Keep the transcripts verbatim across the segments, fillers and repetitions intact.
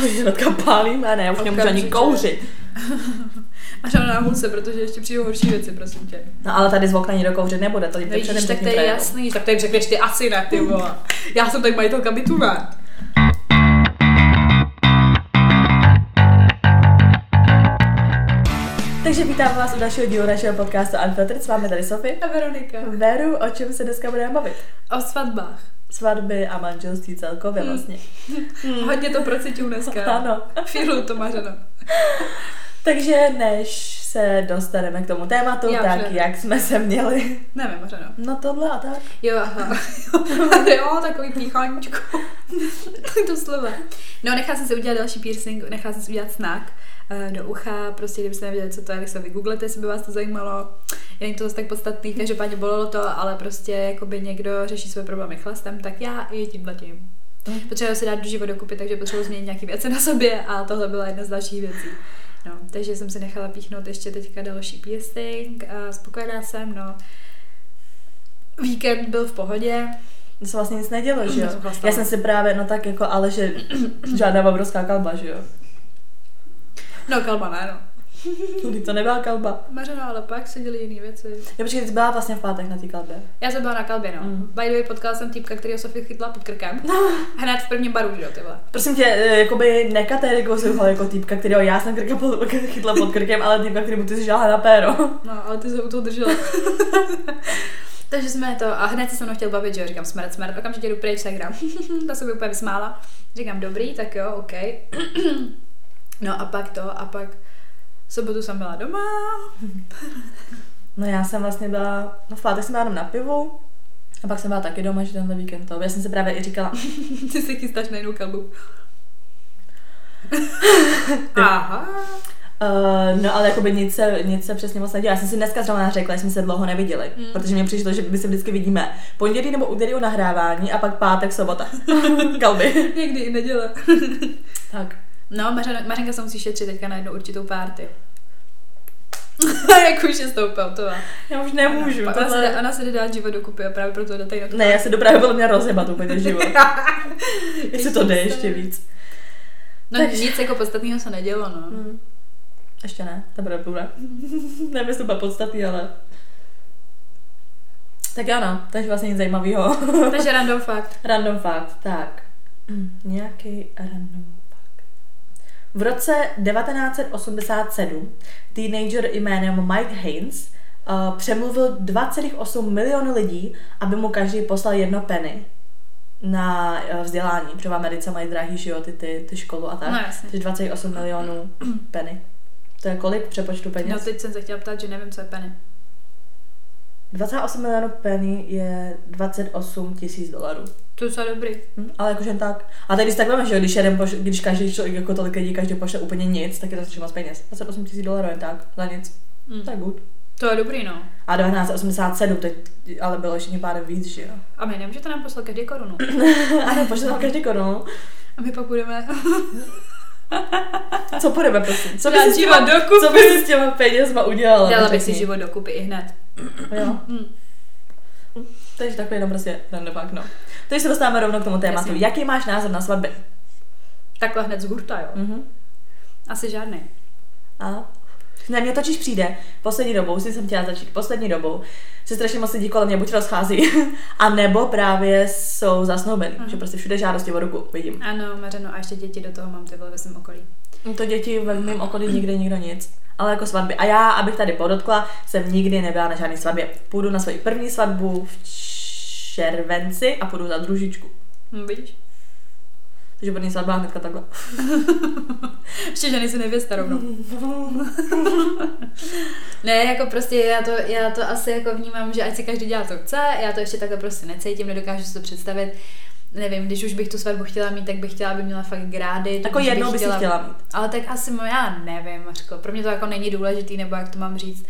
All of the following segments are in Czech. Jednotka pálíme, ne, já už Obkamžiče. Nemůžu ani kouřit. A žádná hůlce, protože ještě přijde horší věci, prosím tě. No ale tady z okna nikdo kouřit nebude, tady no, předem tak to je jasný, tak tady řekneš ty asi ne, ty vole. Já jsem tady majitelka bytu, ne? Takže vítám vás u dalšího dílu našeho podcastu Unfiltered, s vámi tady Sofie a Veronika. Veru, o čem se dneska budeme bavit? O svatbách. Svatby a manželství celkově vlastně. Mm. Hodně to procítím dneska. Ano. Fílu to mařeno. Takže než se dostaneme k tomu tématu, já tak nevím. Jak jsme se měli. Nevím, mařeno. No tohle a tak. Jo, aha. Jo, takový pícháníčko. To slovo. No, nechá jsem si udělat další piercing, nechá jsem si udělat snak do ucha, prostě kdybyste nevěděli, co to je, tak se vygooglete, jestli by vás to zajímalo. Není to zase tak podstatný, každopádně bolelo to, ale prostě jakoby někdo řeší své problémy chlastem, tak já i tímhletím. Mm. Potřebuji se dát do život dokupy, takže potřebuji změnit nějaké věci na sobě a tohle byla jedna z dalších věcí. No, takže jsem si nechala píchnout ještě teďka další piercing a spokojená jsem, no. Víkend byl v pohodě. To se vlastně nic nedělo, že jo? Já jsem si právě, no tak jako, ale že žádná obrovská kalba, že jo? No, kalba ne, no. Když to nebyla kalba. Mařeno, ale pak se děly jiné věci. Jo, protože jsi byla vlastně v pátek na té kalbě. Já jsem byla na kalbě, no. Mm. By the way, potkala jsem týpka, kterýho Sofie chytla pod krkem. Hned v prvním baru, že jo, ty vole. Prosím tě, jakoby nekategorizovali jako týpka, kterýho já jsem krka pod, chytla pod krkem, ale týpka, kterýmu ty jsi žáhla na péro. No, ale ty se u toho držela. Takže jsme to, a hned se se mnou chtěl bavit, že jo, říkám smrt, smrt, okamžitě jdu pryč, segram. Ta se mi úplně vysmála. Říkám, dobrý, tak jo, OK. No a pak to, a pak sobotu jsem byla doma. No já jsem vlastně byla, no v pátek jsem byla jenom na pivu a pak jsem byla taky doma, že tenhle víkend to. Já jsem se právě i říkala, ty si chystáš na jinou kalbu. Aha. Uh, no ale jakoby nic se, nic se přesně moc nedělá. Já jsem si dneska zrovna řekla, že jsme se dlouho neviděli, mm. protože mi přišlo, že my se vždycky vidíme pondělí nebo úterý u nahrávání a pak pátek, sobota. Kalby. Někdy i neděle. Tak. No, Mařenka, Mařenka se musí šetřit teďka na jednu určitou párty. Jak už je stoupil, to já už nemůžu. Ona, tohle... se, ona se jde dát život dokupy a právě proto jde tady na to. Ne, já se dopravě bylo mě rozjebat úplně ten život. Jestli to jde ještě víc. No tak... nic jako podstatného se nedělo, no. Hmm. Ještě ne, to bude půjde. Nevím, jestli to byla podstatný, ale... Tak jo, no, takže vlastně nic zajímavého. Takže random fact. Random fact, tak. Mm, nějaký random... V roce devatenáct set osmdesát sedm teenager jménem Mike Haynes uh, přemluvil dva celá osm milionu lidí, aby mu každý poslal jedno penny na uh, vzdělání. Protože v Americe mají drahý životy, ty, ty školu a tak. No, takže dvacet osm milionů penny. To je kolik přepočtu peněz? No teď jsem se chtěla ptát, že nevím, co je penny. dvacet osm milionů penny je dvacet osm tisíc dolarů. To je dobrý. Hm, ale jakože tak. A tady si tak veme, že když, pošle, když každý člověk, jako tolik lidí, každý pošle úplně nic, tak je to třeba z peněz. dvacet osm tisíc dolarů je tak, za nic. Mm. Tak good. To je dobrý, no. A devatenáct set osmdesát sedm, teď ale bylo ještě pár víc, že jo. A my nemůžete nám poslat každý korunu. A ne, pošle nám každý korunu. A my pak budeme... Co půjdeme, prosím? Co by si život těma, dokupy? Co by si s těma penězma udělala? Dala by si život dokupy i hned. Jo. Mm. Takže takhle jenom prostě random fact, no. Teď se dostáváme rovnou k tomu tématu. Jasně. Jaký máš názor na svatby? Takhle hned z hurta, jo? Mm-hmm. Asi žádný. A? Na mě totiž přijde poslední dobou, si jsem chtěla začít poslední dobou, se strašně moc lidí kolem mě buď rozchází, anebo právě jsou zasnoubeny, mm-hmm. že prostě všude žádosti o ruku, vidím. Ano, Mařeno, a ještě děti do toho mám, ty vole, ve svém okolí. To děti ve mém okolí nikdy nikdo nic. Ale jako svatby. A já, abych tady podotkla, jsem nikdy nebyla na žádný svatbě. Půjdu na svoji první svatbu v červenci a půjdu za družičku. Hmm, vidíš? Takže první svatba hnedka takhle. Ještě ženy si nevěsta rovnou. Ne, jako prostě já to, já to asi jako vnímám, že ať si každý dělá, co chce, já to ještě takhle prostě necítím, nedokážu si to představit. Nevím, když už bych tu svatbu chtěla mít, tak bych chtěla, aby měla fakt grády. Jako jednou bych chtěla... by si chtěla mít. Ale tak asi, já nevím, Mařko, pro mě to jako není důležitý, nebo jak to mám říct.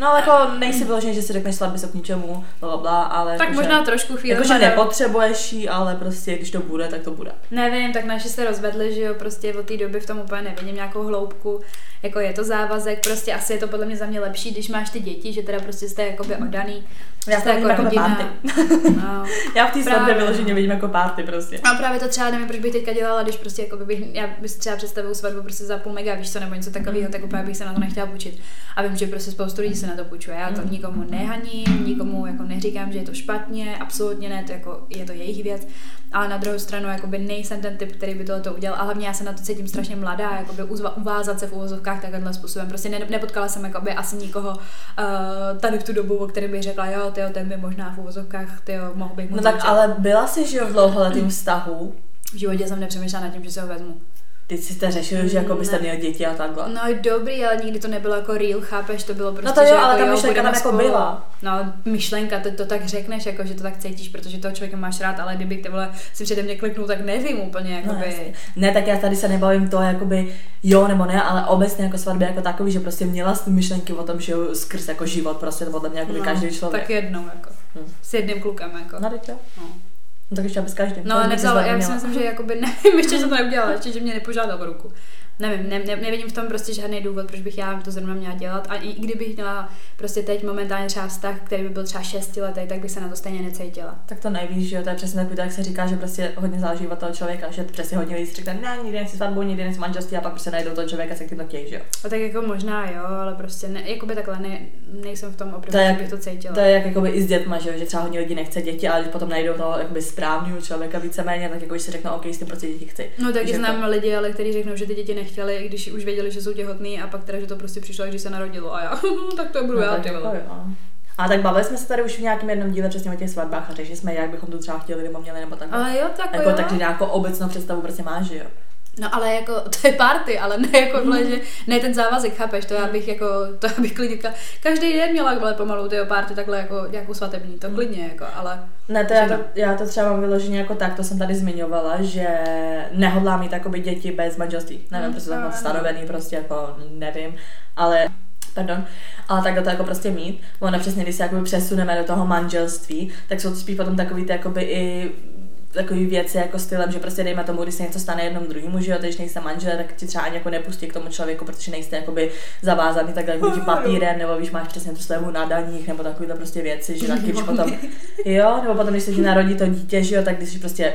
No ale jako nejsi vyložený, že si řekneš slabý se k ničemu, blablabla, ale... Tak jako, možná že, trošku chvíli... Jakože nepotřebuješ jí, ale prostě když to bude, tak to bude. Nevím, tak naši se rozvedli, že jo, prostě od té doby v tom úplně nevidím nějakou hloubku, jako je to závazek, prostě asi je to podle mě za mě lepší, když máš ty děti, že teda prostě jste jakoby oddaný. Já to jako, jako párty. No, já v té svatbě vyloženě vidím jako párty prostě. A právě to třeba nevím, proč bych teďka dělala, když prostě jako bych, já bych třeba představila svatbu prostě za půl mega, víš co, nebo něco takového, mm. tak úplně bych se na to nechtěla půjčit. A vím, že prostě spoustu lidí se na to půjčuje. Já to nikomu nehaním, nikomu jako neříkám, že je to špatně, absolutně ne, to jako je to jejich věc. Ale na druhou stranu jakoby nejsem ten typ, který by tohle to udělal. A hlavně já se na to cítím strašně mladá, jakoby uzva, uvázat se v uvozovkách takhle způsobem. Prostě ne, nepotkala jsem jakoby asi nikoho uh, tady v tu dobu, o kterém bych řekla, jo, tyjo, ten by možná v uvozovkách, tyjo, mohl bych mu No tak učit. Ale byla jsi, že jo, v dlouholetým vztahu? V životě jsem nepřemýšlela nad tím, že se ho vezmu. Ty si to řešil, že jako byste měli děti a takhle. No dobrý, ale nikdy to nebylo jako real, chápeš, to bylo prostě, no to jo, že ale jako, ta myšlenka tam jako byla. No myšlenka, to, to tak řekneš, jako, že to tak cítíš, protože toho člověka máš rád, ale kdyby ty vole si přede mě kliknul, tak nevím úplně, jakoby. No, ne, tak já tady se nebavím toho, jakoby jo nebo ne, ale obecně jako svatby jako takový, že prostě měla jsi myšlenky o tom, že skrz jako život, prostě podle mě jako no, každý člověk. Tak jednou jako, hmm. s jedním klukem jako. No, No tak ještě bez každým. No ale nevzala, já si myslím, že jakoby nevím, ještě jsem to neudělala, ještě, že mě nepožádal o ruku. Nevím, ne, ne, nevidím v tom prostě žádný důvod, proč bych já to zrovna měla dělat. A i kdybych měla prostě teď momentálně třeba vztah, který by byl třeba šestiletý, tak bych se na to stejně necítila. Tak to nevíš, že jo, to je přesně takový, jak se říká, že prostě hodně záleží od toho člověka, že přesně hodně lidí řekne, ne, nikdy nechci svatbu, nikdy nechci manželství a pak prostě najdou toho člověka, se k tomu chtějí, že jo. A tak jako možná jo, ale prostě ne, jakoby takhle ne, nejsem v tom opravdu, to jak, že bych to cítila. To je jak jakoby i s dětma, že jo, že třeba hodně lidí nechce děti, ale když potom najdou toho jakoby správného člověka víceméně, tak jako si řeknou, OK, s tím prostě děti chci. No taky znám lidi, ale kteří řeknou, že ty děti nechtěli, když už věděli, že jsou těhotný a pak teda, že to prostě přišlo, když se narodilo a já, tak to budu no, já tělo. A tak bavili jsme se tady už v nějakém jednom díle přesně o těch svatbách a řešili jsme, jak bychom to třeba chtěli, nebo měli, nebo takhle. Ale jo, tak jako, jo. Takže nějakou obecnou představu prostě máš, že jo? No ale jako, to je party, ale ne jako vle, že, ne ten závazek, chápeš, to já bych jako, to já bych klidně, každý den měla vle pomalu tyjo party, takhle jako nějakou svatební, to klidně jako, ale... Ne, to já to, já to třeba mám vyloženě jako tak, to jsem tady zmiňovala, že nehodlám mít jakoby děti bez manželství, nevím, no, prostě takhle stanovený, prostě jako nevím, ale... Pardon, ale takhle to jako prostě mít, ono přesně, když se jakoby přesuneme do toho manželství, tak jsou to spíš potom takový ty jakoby i... takový věci jako stylem, že prostě dejme tomu, když se něco stane jednomu druhému, že jo, když nejste manželé, tak ti třeba ani jako nepustí k tomu člověku, protože nejste jakoby zavázaný takhle nějakým papírem, nebo víš, máš přesně tu slevu na daních, nebo takovýhle prostě věci, že taky už potom, jo, nebo potom, když se ti narodí to dítě, že jo, tak když prostě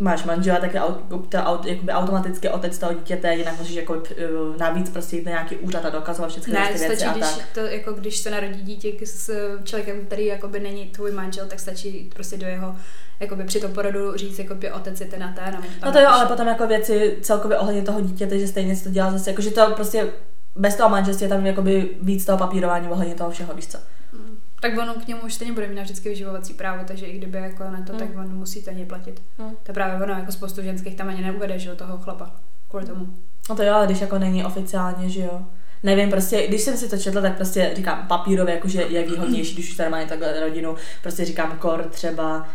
máš manžela, tak to automaticky otec toho dítěte, jinak musíš jako navíc prostě jít na nějaký úřad a dokazovat všechny ne, ty věci stačí, a tak. Ne, stačí, když to jako když se narodí dítě s člověkem, který jakoby není tvůj manžel, tak stačí prostě do jeho jakoby při tom porodu říct jakoby otec je ten a ten. No to jo, ale potom jako věci celkově ohledně toho dítěte, že stejně se to dělá zase, jakože to prostě bez toho manželství je tam jakoby víc toho papírování ohledně toho všeho, víš co? Tak ono k němu už stejně bude mít vždycky vyživovací právo, takže i kdyby jako na to, mm. tak on musí to ani platit. Mm. To právě ono, jako spoustu ženských tam ani neuvede, že jo, toho chlapa, kvůli tomu. No to jo, ale když jako není oficiálně, že jo. Nevím, prostě, když jsem si to četla, tak prostě říkám papírově, jakože je výhodnější, když už tady má takhle rodinu, prostě říkám kor třeba.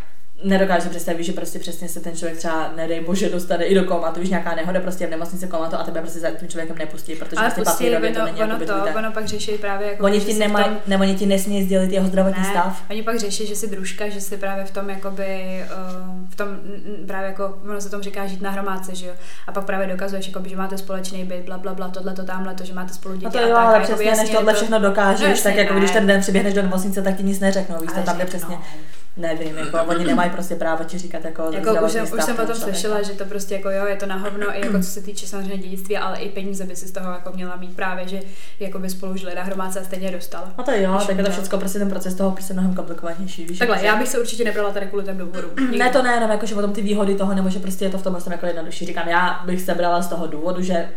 Nedokážu představit, že prostě přesně se ten člověk třeba nedej bože dostane i do komatu, víš, nějaká nehoda, prostě v nemocnici komatu a tebe prostě za tím člověkem nepustí, protože prostě papírově to není. Ale to, ono pak řeší právě jako oni ti nemaj, tom... nebo oni ti nesmí sdělit jeho zdravotní ne, stav. Oni pak řeší, že si družka, že si právě v tom jakoby v tom právě jako ono se tomu říká žít na hromádce, že jo. A pak právě dokazuješ jakoby, že máte společný byt, bla bla bla, tohle to tamhle, to, že máte spolu děti. No to jo, a tak, ale jako přesně, než tohle to... všechno dokážeš, tak jako když ten den přiběhneš do nemocnice, tak ti nic neřeknou, víš, tam přesně. Nevím, jako oni nemají prostě právo ti říkat jako jako už jsem, už jsem o tom slyšela, že to prostě jako jo, je to nahovno i jako co se týče samozřejmě dědictví, ale i peníze by si z toho jako měla mít právě, že jako by spolu žili na hromádce a stejně dostala. No to jo, tak je to všechno prostě ten proces toho je mnohem komplikovanější, víš. Takhle, já bych se určitě nebrala tady kvůli tomu důvodu. Ne to ne, jako že o tom ty výhody toho, nebo že prostě je to v tom vlastně jako jednodušší. Říkám, já bych se brala z toho důvodu, že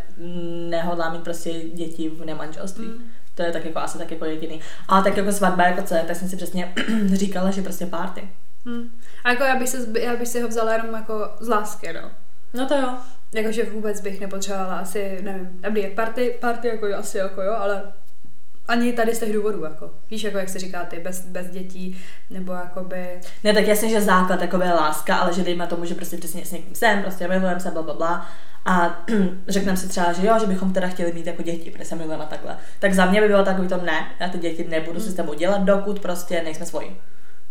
nehodlám mít prostě děti v nemanželství. Mm. To je tak jako asi tak jako jediný. A tak jako svatba jako celé, tak jsem si přesně říkala, že prostě party. Hmm. A jako já bych, se, já bych si ho vzala jenom jako z lásky, no. No to jo. Jakože vůbec bych nepotřebovala asi, nevím, dobrý, party, party jako jo, asi jako jo, ale ani tady z těch důvodů, jako. Víš, jako jak se říká ty, bez, bez dětí, nebo jakoby... Ne, tak jasně, že základ jakoby je láska, ale že dejme tomu, že prostě přesně s někým jsem, prostě milujeme se, blablabla, a řekneme si třeba, že jo, že bychom teda chtěli mít jako děti, protože se milujeme takhle. Tak za mě by bylo takový to ne, já ty děti nebudu si s tebou dělat, dokud prostě nejsme svoji.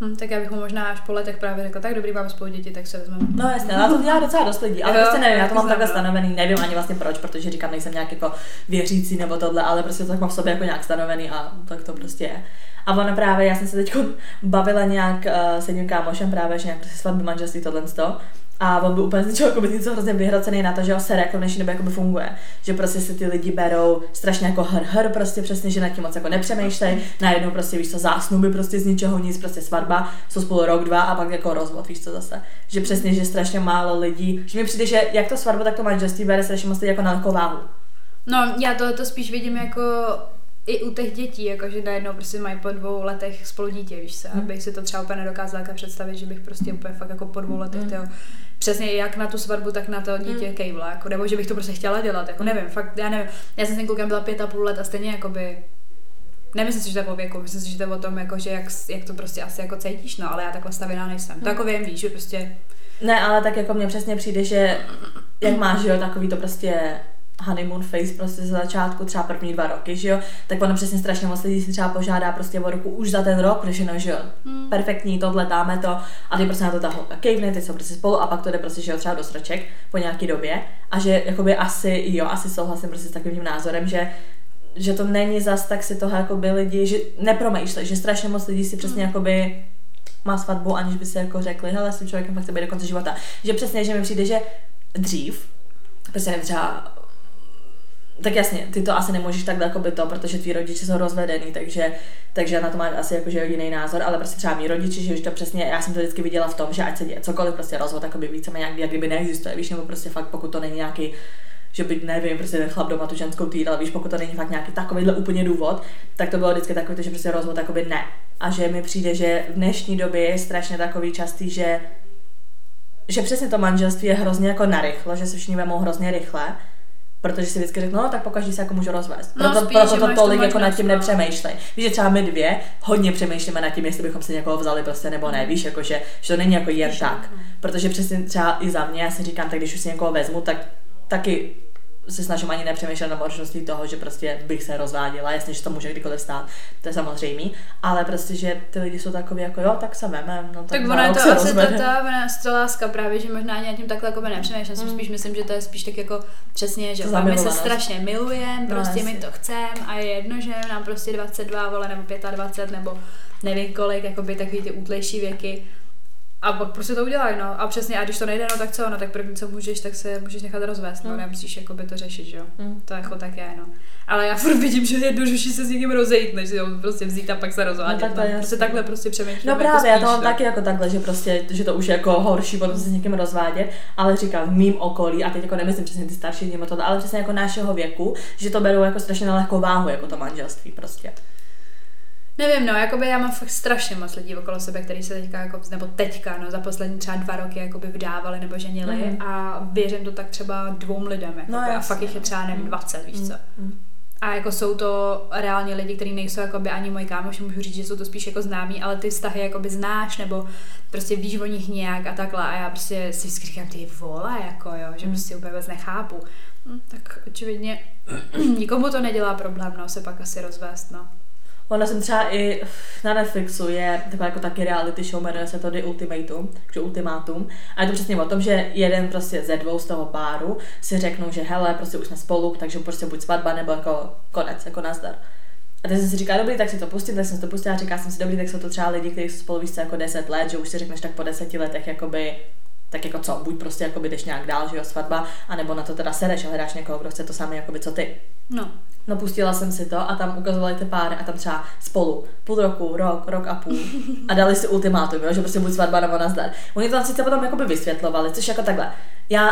Hm, tak já bych mu možná až po letech právě řekla, tak dobrý, máme spolu děti, tak se vezmeme. No jasně, já to dělá docela dost lidí, ale jo, prostě nevím, já to mám takhle stanovený, nevím ani vlastně proč, protože říkám, nejsem nějak jako věřící nebo tohle, ale prostě to tak mám v sobě jako nějak stanovený a tak to prostě je. A ona právě, já jsem se teď bavila nějak uh, s jedním kámošem právě, že nějak prostě svatby, manželství, tohle to. A on byl úplně z něčeho jakoby něco hrozně vyhrocený na to, že ho sere, jako v dnešní době jakoby funguje. Že prostě si ty lidi berou strašně jako hr, hr prostě přesně, že nad tím moc jako nepřemýšlej. Najednou prostě víš co, zásnuby prostě z ničeho nic, prostě svatba, jsou spolu rok, dva a pak jako rozvod, víš co zase. Že přesně, že strašně málo lidí, že mi přijde, že jak to svatba, tak to manželství bere strašně moc jako na lehkou váhu. No já to spíš vidím jako... I u těch dětí, jakože najednou prostě mají po dvou letech spolu dítě, víš se, abych si to třeba úplně nedokázala představit, že bych prostě úplně fakt jako po dvou letech, tyjo, přesně jak na tu svatbu, tak na to dítě kejvla, jako, nebo že bych to prostě chtěla dělat, jako nevím, fakt, já nevím, já jsem s tím klukem byla pět a půl let a stejně jakoby, nemyslím si, že to je o věku, myslím si, že to je o tom, jakože jak, jak to prostě asi jako cítíš, no, ale já takhle stavěná nejsem, to jako vím, víš, že prostě... Ne, ale tak jako mně přesně přijde, že jak máš, jo, takový to prostě... honeymoon phase prostě ze začátku, třeba první dva roky, že jo, tak ono přesně strašně moc lidí si třeba požádá prostě o ruku už za ten rok, protože no, že jo, hmm. perfektní, tohle dáme to a ty prostě na to ta holka kejvne, teď jsou prostě spolu a pak to jde prostě, že jo, třeba do sraček po nějaký době a že jakoby asi, jo, asi souhlasím prostě s takovým tím názorem, že že to není zas tak si toho jakoby lidi, že nepromýšlej, že strašně moc lidí si přesně hmm. jakoby má svatbu, aniž by se jako řekli, hele, s tím člověkem fakt chce být do konce života, že přesně, že mi přijde, že dřív, prostě nevím, třeba tak jasně, ty to asi nemůžeš takhle jako by to, protože tví rodiče jsou rozvedený, takže, takže na to mám asi jakože jiný názor, ale prostě třeba mý rodiče, že už to přesně, já jsem to vždycky viděla v tom, že ať se děje cokoliv, prostě rozvod, jakoby víceméně jak kdyby neexistuje, víš, nebo prostě fakt pokud to není nějaký, že by nevím, prostě ten chlap doma tu ženskou týdal, víš, pokud to není fakt nějaký takovýhle úplně důvod, tak to bylo vždycky takový, že prostě rozvod jakoby ne. A že mi přijde, že v dnešní době je strašně takový častý, že, že přesně to manželství je hrozně jako narychlo, že se všichni vemou hrozně rychle. Protože si vždycky řeknu, no tak pokaždý se jako můžu rozvést. Proto, no, spíš, proto to tolik jako nad tím nepřemýšlej. Víš, že třeba my dvě hodně přemýšlíme nad tím, jestli bychom si někoho vzali prostě nebo ne. Víš, jako, že, že to není jako jen Víš, tak. Ne. Protože přesně třeba i za mě, já si říkám, tak když už si někoho vezmu, tak taky se snažím ani nepřemýšlet na možnosti toho, že prostě bych se rozváděla. Jasně, že to může kdykoliv stát, to je samozřejmé. Ale prostě, že ty lidi jsou takový jako jo, tak se vemem. No, tak, tak ono je to asi ta láska právě, že možná ani tím takhle jako nepřemýšlím. Mm. Spíš myslím, že to je spíš tak jako přesně, že my se strašně milujeme, prostě no, my to chceme a je jedno, že nám prostě dvacet dva vole, nebo dvacet pět nebo nevím kolik, jakoby takový ty útlejší věky. A pak prostě to udělají, no. A přesně, a když to nejde, no tak co, no tak první, co můžeš, tak se můžeš nechat rozvést, no. Mm. Nemusíš jakoby to řešit, že jo. Mm. To jako tak je, no. Ale já furt vidím, že je jednodušší se s někým rozejít, než si ho prostě vzít a pak se rozvádět. No, tak no. Prostě takhle prostě přemýšlím. No právě, jako spíš, já to mám tak. taky jako takhle, že prostě, že to už je jako horší potom se s někým rozvádět, ale říkám v mým okolí, a teď jako nemyslím přesně ty starší nebo to, ale přesně jako našeho věku, že to berou jako strašně na lehkou váhu, jako to manželství prostě. Nevím, no, jakoby já mám fakt strašně moc lidí okolo sebe, který se teďka, jako, nebo teďka, no, za poslední třeba dva roky jakoby vdávali nebo ženili mm. a věřím to tak třeba dvou lidem, jakoby, no, a fakt jich je třeba, nevím, dvacet, mm. víš co. Mm. A jako jsou to reálně lidi, kteří nejsou jakoby ani moji kámoši, můžu říct, že jsou to spíš jako známí, ale ty vztahy jakoby znáš nebo prostě víš o nich nějak a takhle a já prostě si vždycky říkám, ty vole, jako jo, že mm. prostě úplně vůbec nechápu. Hm, tak očividně nikomu to nedělá problém, no, se pak asi rozvést, no. Ona jsem třeba i na Netflixu je taková jako taky reality show, jmenuje se to The Ultimatum, že ultimátum. A je to přesně o tom, že jeden prostě ze dvou z toho páru si řeknou, že hele, prostě už jsme spolu, takže prostě buď svatba nebo jako konec, jako nazdar. A teď jsem si říká, dobrý, tak si to pustím, tak jsem to pustila, říká jsem si, dobrý, tak jsou to třeba lidi, kteří jsou spolu více jako deset let, že už si řekneš tak po deseti letech, jakoby, tak jako co, buď prostě jakoby jdeš nějak dál, že jo, svatba, anebo na to teda sedeš a hledáš někoho, kdo chce to samé, jakoby co ty. No. No pustila jsem si to a tam ukazovali ty páry a tam třeba spolu půl roku, rok, rok a půl a dali si ultimátum, jo, že prostě buď svatba nebo nazdar. Oni to tam sice potom jakoby vysvětlovali, což jako takhle. Já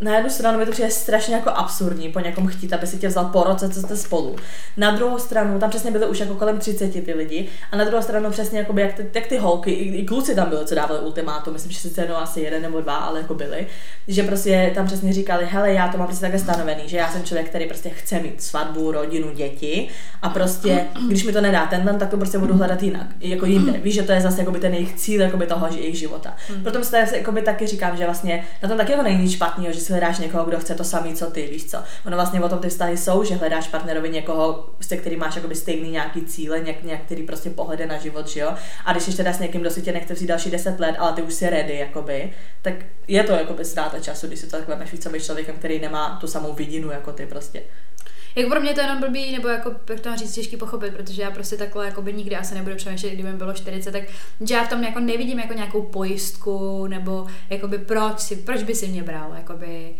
na jednu stranu mi to přijde strašně jako absurdní po někom chtít, aby si tě vzal po roce, co jste spolu. Na druhou stranu, tam přesně byly už jako kolem třicet ty lidi a na druhou stranu přesně jako jak, jak ty holky, i, i kluci tam byly, co dávali ultimátum, myslím, že sice no asi jeden nebo dva, ale jako byli, že prostě tam přesně říkali, hele, já to mám prostě takhle stanovený, že já jsem člověk, který prostě chce mít svatbu, rodinu, děti a prostě, když mi to nedá ten, tak to prostě budu hledat jinak, jako jinde. Víš, že to je zase jako by ten jejich cíl, jako by toho, že jejich života. Proto se jako by taky říkám, že vlastně na tom taky není nic špatného, že si hledáš někoho, kdo chce to samý, co ty, víš co. Ono vlastně o tom ty vztahy jsou, že hledáš partnerovi někoho, se kterým máš jakoby stejný nějaký cíle, nějak, nějaký prostě pohled na život, že jo. A když jsi teda s někým, kdo si tě nechce vzít další deset let, ale ty už jsi ready, jakoby, tak je to jakoby ztráta času, když si to tak vemeš, víc co být člověkem, který nemá tu samou vidinu jako ty prostě. Jako pro mě to jenom blbý, nebo jako jak to mám říct, těžký pochopit, protože já prostě takhle jako by nikdy asi nebudu přemýšlet, kdyby mi bylo čtyřicet, tak že já v tom jako nevidím jako nějakou pojistku, nebo jakoby proč si, proč by si mě bral, jakoby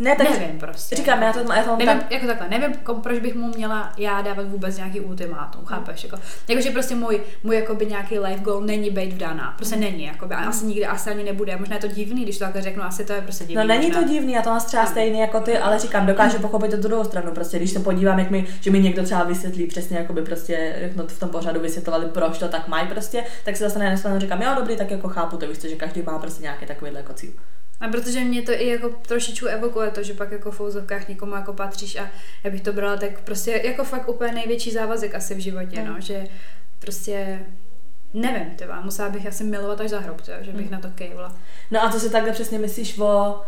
ne, tak nevím prostě. Říkám, já to, já to mám nevím, tak... jako takhle, nevím, kom, proč bych mu měla já dávat vůbec nějaký ultimátum, chápeš? Jako, jakože prostě můj, můj jakoby nějaký life goal není být vdaná, prostě není, jakoby, a asi nikdy, asi ani nebude, možná je to divný, když to takhle řeknu, asi to je prostě divný. No není možná to divný, já to mám třeba stejný jako ty, ale říkám, dokážu pochopit tu druhou stranu, prostě když se podívám, jak mi, že mi někdo třeba vysvětlí přesně, jakoby prostě, jak no, v tom pořadu vysvětlovali, proč to tak mají prostě, tak se zase na jednu stranu říkám, jo, dobrý, tak jako chápu to, víš co, že každý má prostě nějaký takovýhle jako cíl. A protože mě to i jako trošičku evokuje to, že pak jako v fouzovkách někomu jako patříš a já bych to brala tak prostě jako fakt úplně největší závazek asi v životě, no, že prostě nevím, teda, musela bych asi milovat až za hrob, teda, že bych mm. na to kejvla. No a co si takhle přesně myslíš o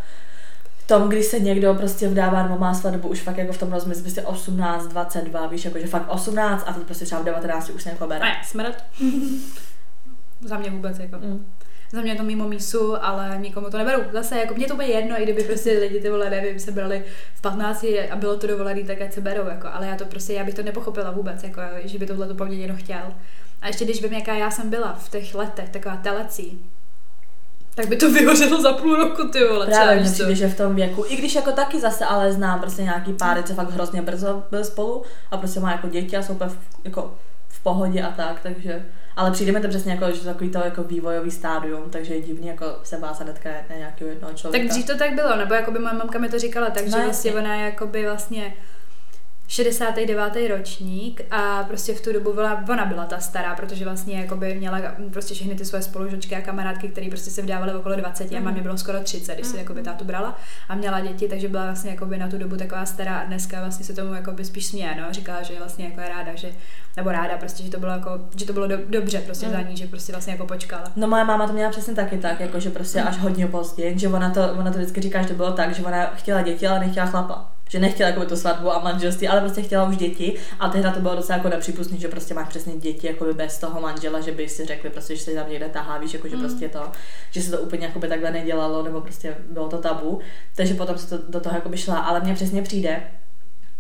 tom, když se někdo prostě vdává nebo má svatbu už fakt jako v tom rozmyslu prostě osmnáct, dvacet dva, víš, jakože fakt osmnáct a teď prostě třeba v devatenácti už se jako bere. A smrt. Za mě vůbec jako. Mm. Za mě to mimo mísu, ale nikomu to neberu. Zase, jako mě to bude jedno, i kdyby prostě lidi ty vole, nevím, se brali v patnácti a bylo to dovolený, tak ať se berou, jako. Ale já to prostě, já bych to nepochopila vůbec, jako, že by tohle to po mně někdo chtěl. A ještě když vím, jaká já jsem byla v těch letech, taková telecí, tak by to vyhořelo za půl roku, ty vole. Právě mi přijde, že v tom věku, i když jako taky zase, ale znám prostě nějaký páry, co fakt hrozně brzo byl spolu a prostě má jako děti a jsou úplně jako v pohodě a tak, takže... Ale přijde mi to přesně jako, že takový to jako vývojový stádium, takže je divný jako se vás a netka na nějakého jednoho člověka. Tak dřív to tak bylo, nebo jakoby moje mamka mi to říkala, takže no, vlastně ona je jakoby vlastně šedesátý devátý ročník a prostě v tu dobu byla, ona byla ta stará, protože vlastně jakoby měla prostě všechny ty svoje spolužočky a kamarádky, které prostě se vdávaly okolo dvaceti mm. a mámě bylo skoro třicet, když se jakoby tátu brala a měla děti, takže byla vlastně jakoby na tu dobu taková stará a dneska vlastně se tomu jakoby spíš směje, no, říkala, že vlastně jako je ráda, že nebo ráda prostě, že to bylo jako, že to bylo do, dobře prostě mm. za ní, že prostě vlastně jako počkala. No moje máma to měla přesně taky tak, jako že prostě mm. až hodně pozdě, že ona to, ona to vždycky říká, že to bylo tak, že ona chtěla děti, ale nechtěla chlapa. Že nechtěla jako tu svatbu a manželství, ale prostě chtěla už děti a tehdy to bylo docela jako nepřípustný, že prostě máš přesně děti jako bez toho manžela, že by si řekli prostě, že se tam někde tahá, víš, jako že mm. prostě to, že se to úplně jako by takhle nedělalo, nebo prostě bylo to tabu, takže potom se to do toho jako by šla, ale mně přesně přijde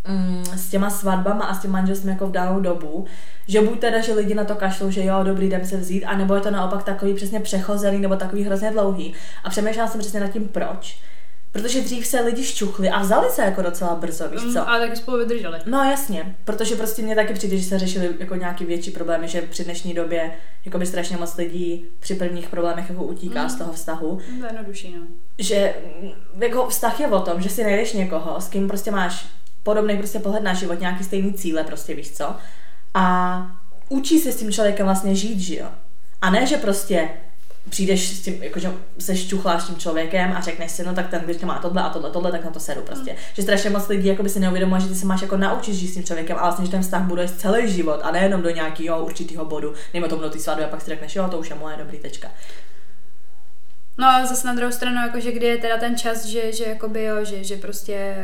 mm, s těma svatbama a s tím manželstvím jako v danou dobu, že buď teda, že lidi na to kašlou, že jo, dobrý, jdem se vzít, anebo je to naopak takový přesně přechozený nebo takový hrozně dlouhý a přemýšlela jsem přesně nad tím proč. Protože dřív se lidi šťuchli a vzali se jako docela brzo, víš co? Mm, ale taky spolu vydrželi. No jasně, protože prostě mě taky přijde, že se řešili jako nějaký větší problémy, že při dnešní době jako by strašně moc lidí při prvních problémech jako utíká mm. z toho vztahu. To je jednodušší, no. Že jako vztah je o tom, že si najdeš někoho, s kým prostě máš podobný prostě pohled na život, nějaký stejný cíle prostě, víš co? A učí se s tím člověkem vlastně žít, že jo? A ne, že prostě přijdeš s tím, jakože se šťuchláš s tím člověkem a řekneš si, no tak ten když má tohle a tohle, tohle, tak na to sedu prostě. Mm. Že strašně moc lidí jakoby si neuvědomuje, že ty se máš jako naučit žít s tím člověkem, ale vlastně, že ten vztah budeš celý život a nejenom do nějakého určitého bodu, nebo tomu do té svatby a pak si řekneš, jo, to už je moje, dobrý, tečka. No a zase na druhou stranu, jakože kdy je teda ten čas, že, že jakoby jo, že, že prostě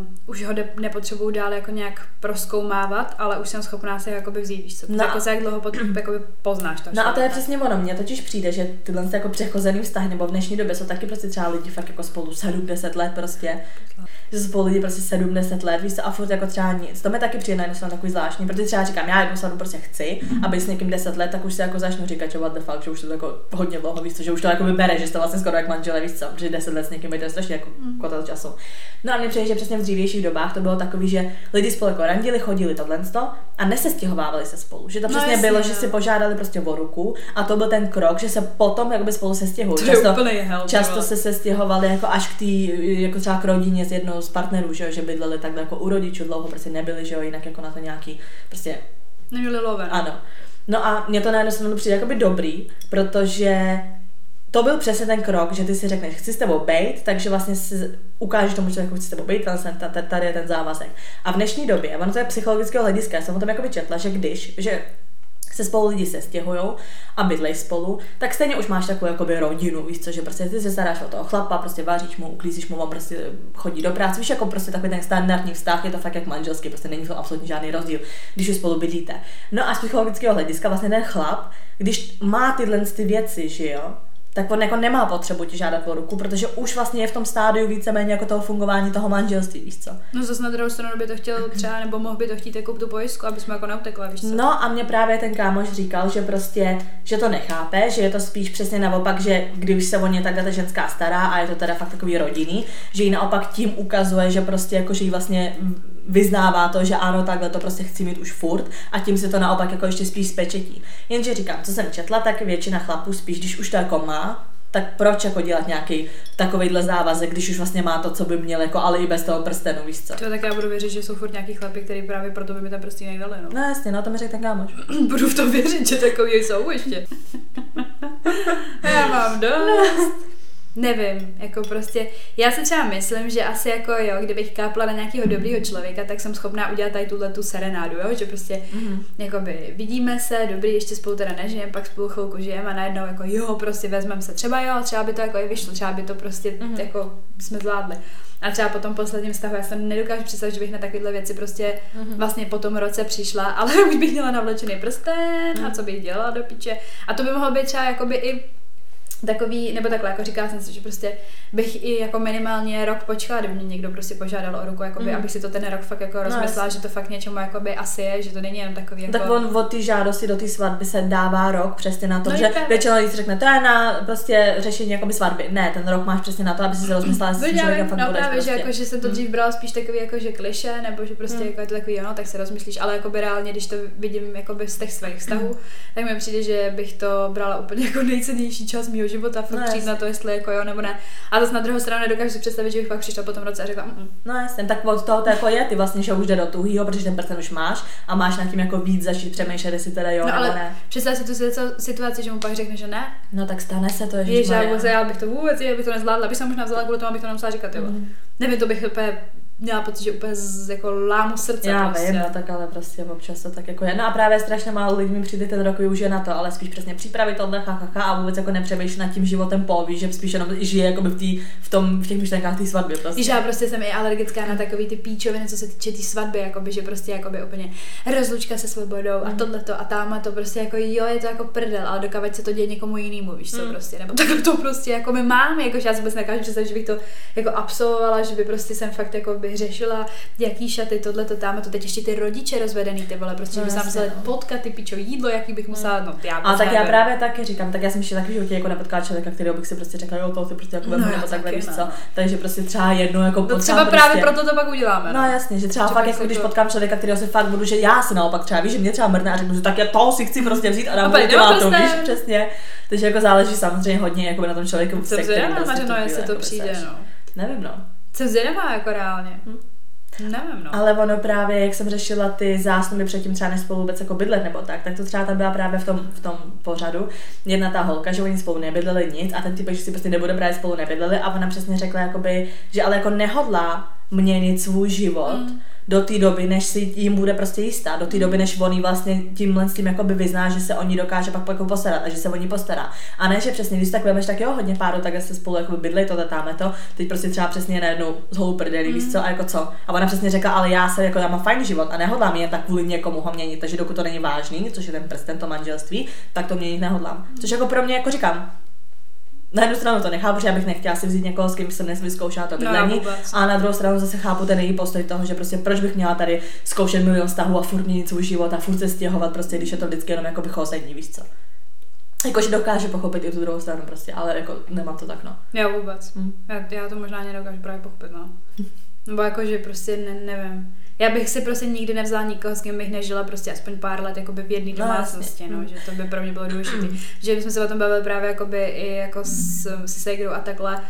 uh, už ho de- nepotřebuju dál jako nějak prozkoumávat, ale už jsem schopná se jakoby vzít, víš co, no jako se jak dlouho pot- jakoby poznáš to. No člověk, a to je přesně ono, mně totiž přijde, že tyhle jako přechozený vztahy, nebo v dnešní době jsou taky prostě třeba lidi fakt jako spolu sedm deset let prostě, že jsou spolu lidi prostě sedm deset let, víš co, a furt jako třeba nic, to mi taky přijde na takový zvláštní, protože třeba říkám, já jednou sadu prostě chci, aby s někým deset let, tak už se jako začnu říkat, že what the fuck, že už to jako hodně dlouho, víš co, že už to jako vybere, že jste vlastně skoro jak manželé, víš co, protože deset let s někým, to je strašně jako kota času. No a mně přijde, že přesně v dřívějších dobách to bylo takový, že lidi spolu jako randili, chodili tohle a nesestěhovávali se spolu. Že to přesně no, jasný, bylo, jo. Že si požádali prostě o ruku a to byl ten krok, že se potom jakoby spolu sestěhují. Často, často se sestěhovali jako až k tý, jako třeba k rodině z jednoho z partnerů, že, že bydleli takhle jako u rodičů dlouho, prostě nebyli, že jo, jinak jako na to nějaký prostě neměli lover. Ano. No a mě to na jednu stranu přijde jakoby dobrý, protože to byl přesně ten krok, že ty si řekneš, chci s tebou bejt, takže vlastně si ukážeš tomu člověku, chci s tebou bejt, tady je ten závazek. A v dnešní době, ono to je psychologického hlediska, já jsem o tom jakoby četla, že když, že se spolu lidi sestěhujou a bydlej spolu, tak stejně už máš takovou jakoby rodinu, víš co, že prostě ty se staráš o toho chlapa, prostě vaříš mu, uklízíš mu, on prostě chodí do práce, víš, jako prostě takový ten standardní vztah, je to fakt jak manželský, prostě není to absolutně žádný rozdíl, když už spolu bydlíte. No a z psychologického hlediska vlastně ten chlap, když má tyhle ty věci, že jo, tak on jako nemá potřebu ti žádat o ruku, protože už vlastně je v tom stádiu víceméně jako toho fungování toho manželství, víš co. No zase na druhou stranu by to chtěl třeba, nebo mohl by to chtít jako tu pojistku, abys mu jako neutekla, víš co. No a mě právě ten kámoš říkal, že prostě, že to nechápe, že je to spíš přesně naopak, že když se o ně takhle ta ženská stará a je to teda fakt takový rodinný, že jí naopak tím ukazuje, že prostě jako, že jí vlastně vyznává to, že ano, takhle to prostě chci mít už furt a tím se to naopak jako ještě spíš zpečetí. Jenže říkám, co jsem četla, tak většina chlapů spíš, když už to jako má, tak proč jako dělat nějaký takovejhle závazek, když už vlastně má to, co by měl, jako, ale i bez toho prstenu, víš co? To tak já budu věřit, že jsou furt nějaký chlapy, který právě proto by mi tam prostě nejdali, no. No jasně, no to mi řekl ten kámoš. Budu v tom věřit, že takový jsou ještě. Já mám dost. Nevím, jako prostě, já si třeba myslím, že asi jako jo, kdybych kápla na nějakého dobrýho člověka, tak jsem schopná udělat tady tuhle tu serenádu, jo, že prostě mm-hmm. jakoby vidíme se, dobrý, ještě spolu teda nežijeme, pak spolu chvilku žijeme a najednou jako jo, prostě vezmeme se, třeba jo, třeba by to jako i vyšlo, třeba by to prostě mm-hmm. jako jsme zvládli. A třeba po tom posledním vztahu, já jsem nedokážu představit, že bych na takovéhle věci prostě mm-hmm. vlastně po tom roce přišla, ale už bych měla navlečený prsten mm-hmm. a co bych dělala do piče. A to by mohlo být třeba jakoby i takový, nebo takhle, jako říkala jsem si, že prostě bych i jako minimálně rok počkala, kdyby mě někdo prostě požádal o ruku, jakoby, mm. abych si to ten rok fakt jako rozmyslela, no, že to fakt něčemu jakoby asi je, že to není jen takový jako... Tak on od ty žádosti do té svatby se dává rok přesně na to, no, že většinou lidí si řekne, to je na prostě řešení jakoby svatby. Ne, ten rok máš přesně na to, aby si se rozmyslela, že člověka fakt budeš. No právě, prostě. Že, jako, že jsem to dřív brala spíš takový jako, že kliše, nebo že prostě mm. jako je to takový, no, tak se rozmyslíš, ale jakoby reálně, když to vidím jakoby z těch svých vztahů, mm. tak mi přijde, že bych to brala úplně jako nejcennější čas mýho života, fakt no, přijít na to, jestli jako jo nebo ne. A zase na druhou stranu nedokážu si představit, že bych pak přišla po tom roce a řekla mm. No jasně, tak od toho to jako je, ty vlastně, že už jde do tuhýho, protože ten prsten už máš a máš nad tím jako víc začít přemýšlet, jestli teda jo no, nebo ale ne. Představ si tu situaci, že mu pak řekne, že ne. No tak stane se to, ježiš Maria. Já bych to vůbec, já bych to nezvládla, bych se možná vzala kvůli tomu, abych to nemusela říkat, jo. Mm. Nevím, to bych úplně měla pocit, že úplně z, jako lámu srdce. Já prostě. Vím, no, tak ale prostě občas to tak jako je. No a právě strašně málo lidí mi přijde ten rok využije na to, ale spíš přesně přípravy tohle chachacha a vůbec jako nepřemýšlí nad tím životem poví, že spíš jenom žije jako v, tý, v, tom, v těch myšlenkách té svatby. Prostě. Že já prostě jsem i alergická na takový ty píčoviny, co se týče té tý svatby, jakoby, že prostě jakoby úplně rozlučka se svobodou mm. a tohleto a táma to prostě jako jo, je to jako prdel, ale dokávat se to děje někomu jinému, víš co mm. prostě, nebo tak to prostě jako my máme, jakože já vůbec nekážu představit, že bych to jako absolvovala, že by prostě jsem fakt jako řešila, jaký šaty, tohle to tam, to teď ještě ty rodiče rozvedený, ty vole, prostě no, by sám se no. potkat ty pičo jídlo, jaký bych musela, no já. A tak já právě taky říkám, tak já jsem ještě taky že jako nepotkala člověka, kterého bych si prostě řekla, jo, to ty prostě jako no, nebo takhle, taky, víš no. co. Takže prostě třeba jednou jako no, třeba právě prostě. Proto to pak uděláme. No, no jasně, že třeba, třeba fakt jako když to... potkám člověka, kterého si fakt budu, že já si naopak třeba víš, že mě třeba mrdne a řeknu, že tak já to si chci prostě vzít a dám to, víš, přesně. Takže jako záleží samozřejmě hodně jako na tom člověku, se kterým se to přijde, no. Nevím, no. Jsem zvědavá jako reálně. Hm. Nevím, no. Ale ono právě, jak jsem řešila ty zásnuby předtím třeba než spolu vůbec jako bydlet nebo tak, tak to třeba tam byla právě v tom, v tom pořadu jedna ta holka, že oni spolu nebydleli nic a ten typ, že si prostě nebude právě spolu nebydleli a ona přesně řekla jakoby, že ale jako nehodlá měnit svůj život mm. do té doby, než si jim bude prostě jistá, do té doby, než oni vlastně tímhle s tím jakoby vyzná, že se o ní dokáže pak jako postarat a že se o ní postará. A ne, že přesně, když tak vemeš, tak jo, hodně páru, tak se spolu jako bydlej, to tatáme to, teď prostě třeba přesně najednou zhou prdelí, mm. víš co, a jako co. A ona přesně řekla, ale já se jako já mám fajn život a nehodlám jen tak kvůli někomu ho měnit, takže dokud to není vážný, což je ten prsten, to manželství, tak to měnit nehodlám. Což jako pro mě jako říkám, na jednu stranu to nechápu, že já bych nechtěla si vzít někoho, s kým jsem nezvyzkoušela to bydlení, no, a na druhou stranu zase chápu ten její postoj toho, že prostě proč bych měla tady zkoušet milion vztahů a furt měnit svůj život a furt se stěhovat, prostě když je to vždycky jenom jako by chození, víš co. Jakože dokáže pochopit i tu druhou stranu prostě, ale jako nemám to tak, no. Já vůbec. Hmm. Já, já to možná nedokážu právě pochopit, no. Nebo jakože prostě ne, nevím. Já bych si prostě nikdy nevzala nikoho, s kým bych nežila prostě aspoň pár let jakoby v jedné domácnosti, no, no, že to by pro mě bylo důležité. Že bychom se o tom bavili právě jakoby i jako s, se ségrou a takhle.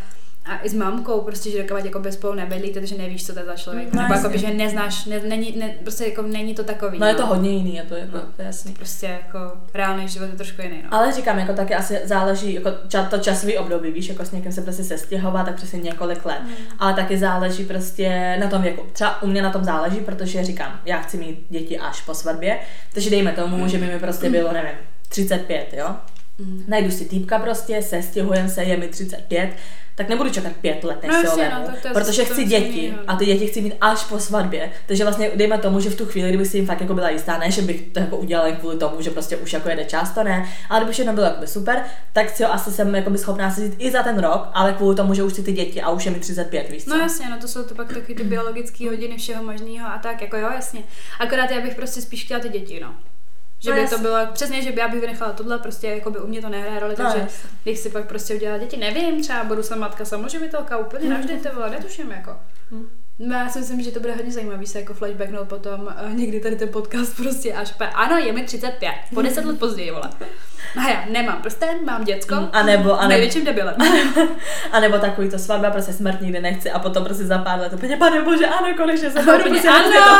A i s mamkou prostě, že dokávat jakoby spolu nebydlí, protože nevíš, co to je za člověk. No, nebo jakoby, že neznáš, ne, není, ne, prostě jako není to takový. No, no, je to hodně jiný, je to, je to, no, to jasný. Prostě jako reálný život je trošku jiný, no. Ale říkám, jako taky asi záleží, jako to časový období, víš, jako s někým se prostě sestěhová, tak přesně několik let. Mm. Ale taky záleží prostě na tom věku. Třeba u mě na tom záleží, protože říkám, já chci mít děti až po svatbě, takže dejme tomu, mm. že by mi prostě bylo, nevím, třicet pět, jo. Mm. Najdu si týpka prostě, sestěhujem se, je mi třicet pět, tak nebudu čekat pět let, než no, se no, protože chci děti a ty děti chci mít až po svatbě, takže vlastně dejme tomu, že v tu chvíli, kdyby si jim fakt jako byla jistá, ne, že bych to jako udělala jen kvůli tomu, že prostě už jako jede často, ne, ale kdyby všechno bylo jakoby super, tak si ho asi jsem jakoby schopná si i za ten rok, ale kvůli tomu, že už chci ty děti a už je mi třicet pět, víš co? No jasně, no to jsou to pak taky ty biologické hodiny všeho možného a tak, jako jo, jasně, akorát já bych prostě spíš chtěla ty děti, no. Že no by jasný. To bylo přesně, že by já bych vynechala tohle, prostě jako by u mě to nehraje roli, no, takže jasný. Když si pak prostě udělala děti, nevím, třeba budu jsem matka samoživitelka úplně navždy, to bylo, netuším jako. Hmm. No já si myslím, že to bude hodně zajímavý se jako flashbacknout potom někdy tady ten podcast prostě až pe... Ano, je mi třicet pět, po deset let později, vole. A já nemám prsten, mám děcko, a nebo, a nebo, největším debilem. A nebo takový to svatba, prostě smrt nikdy nechci a potom prostě za pár let úplně, pane bože, ano, konečně jsem to prostě ano,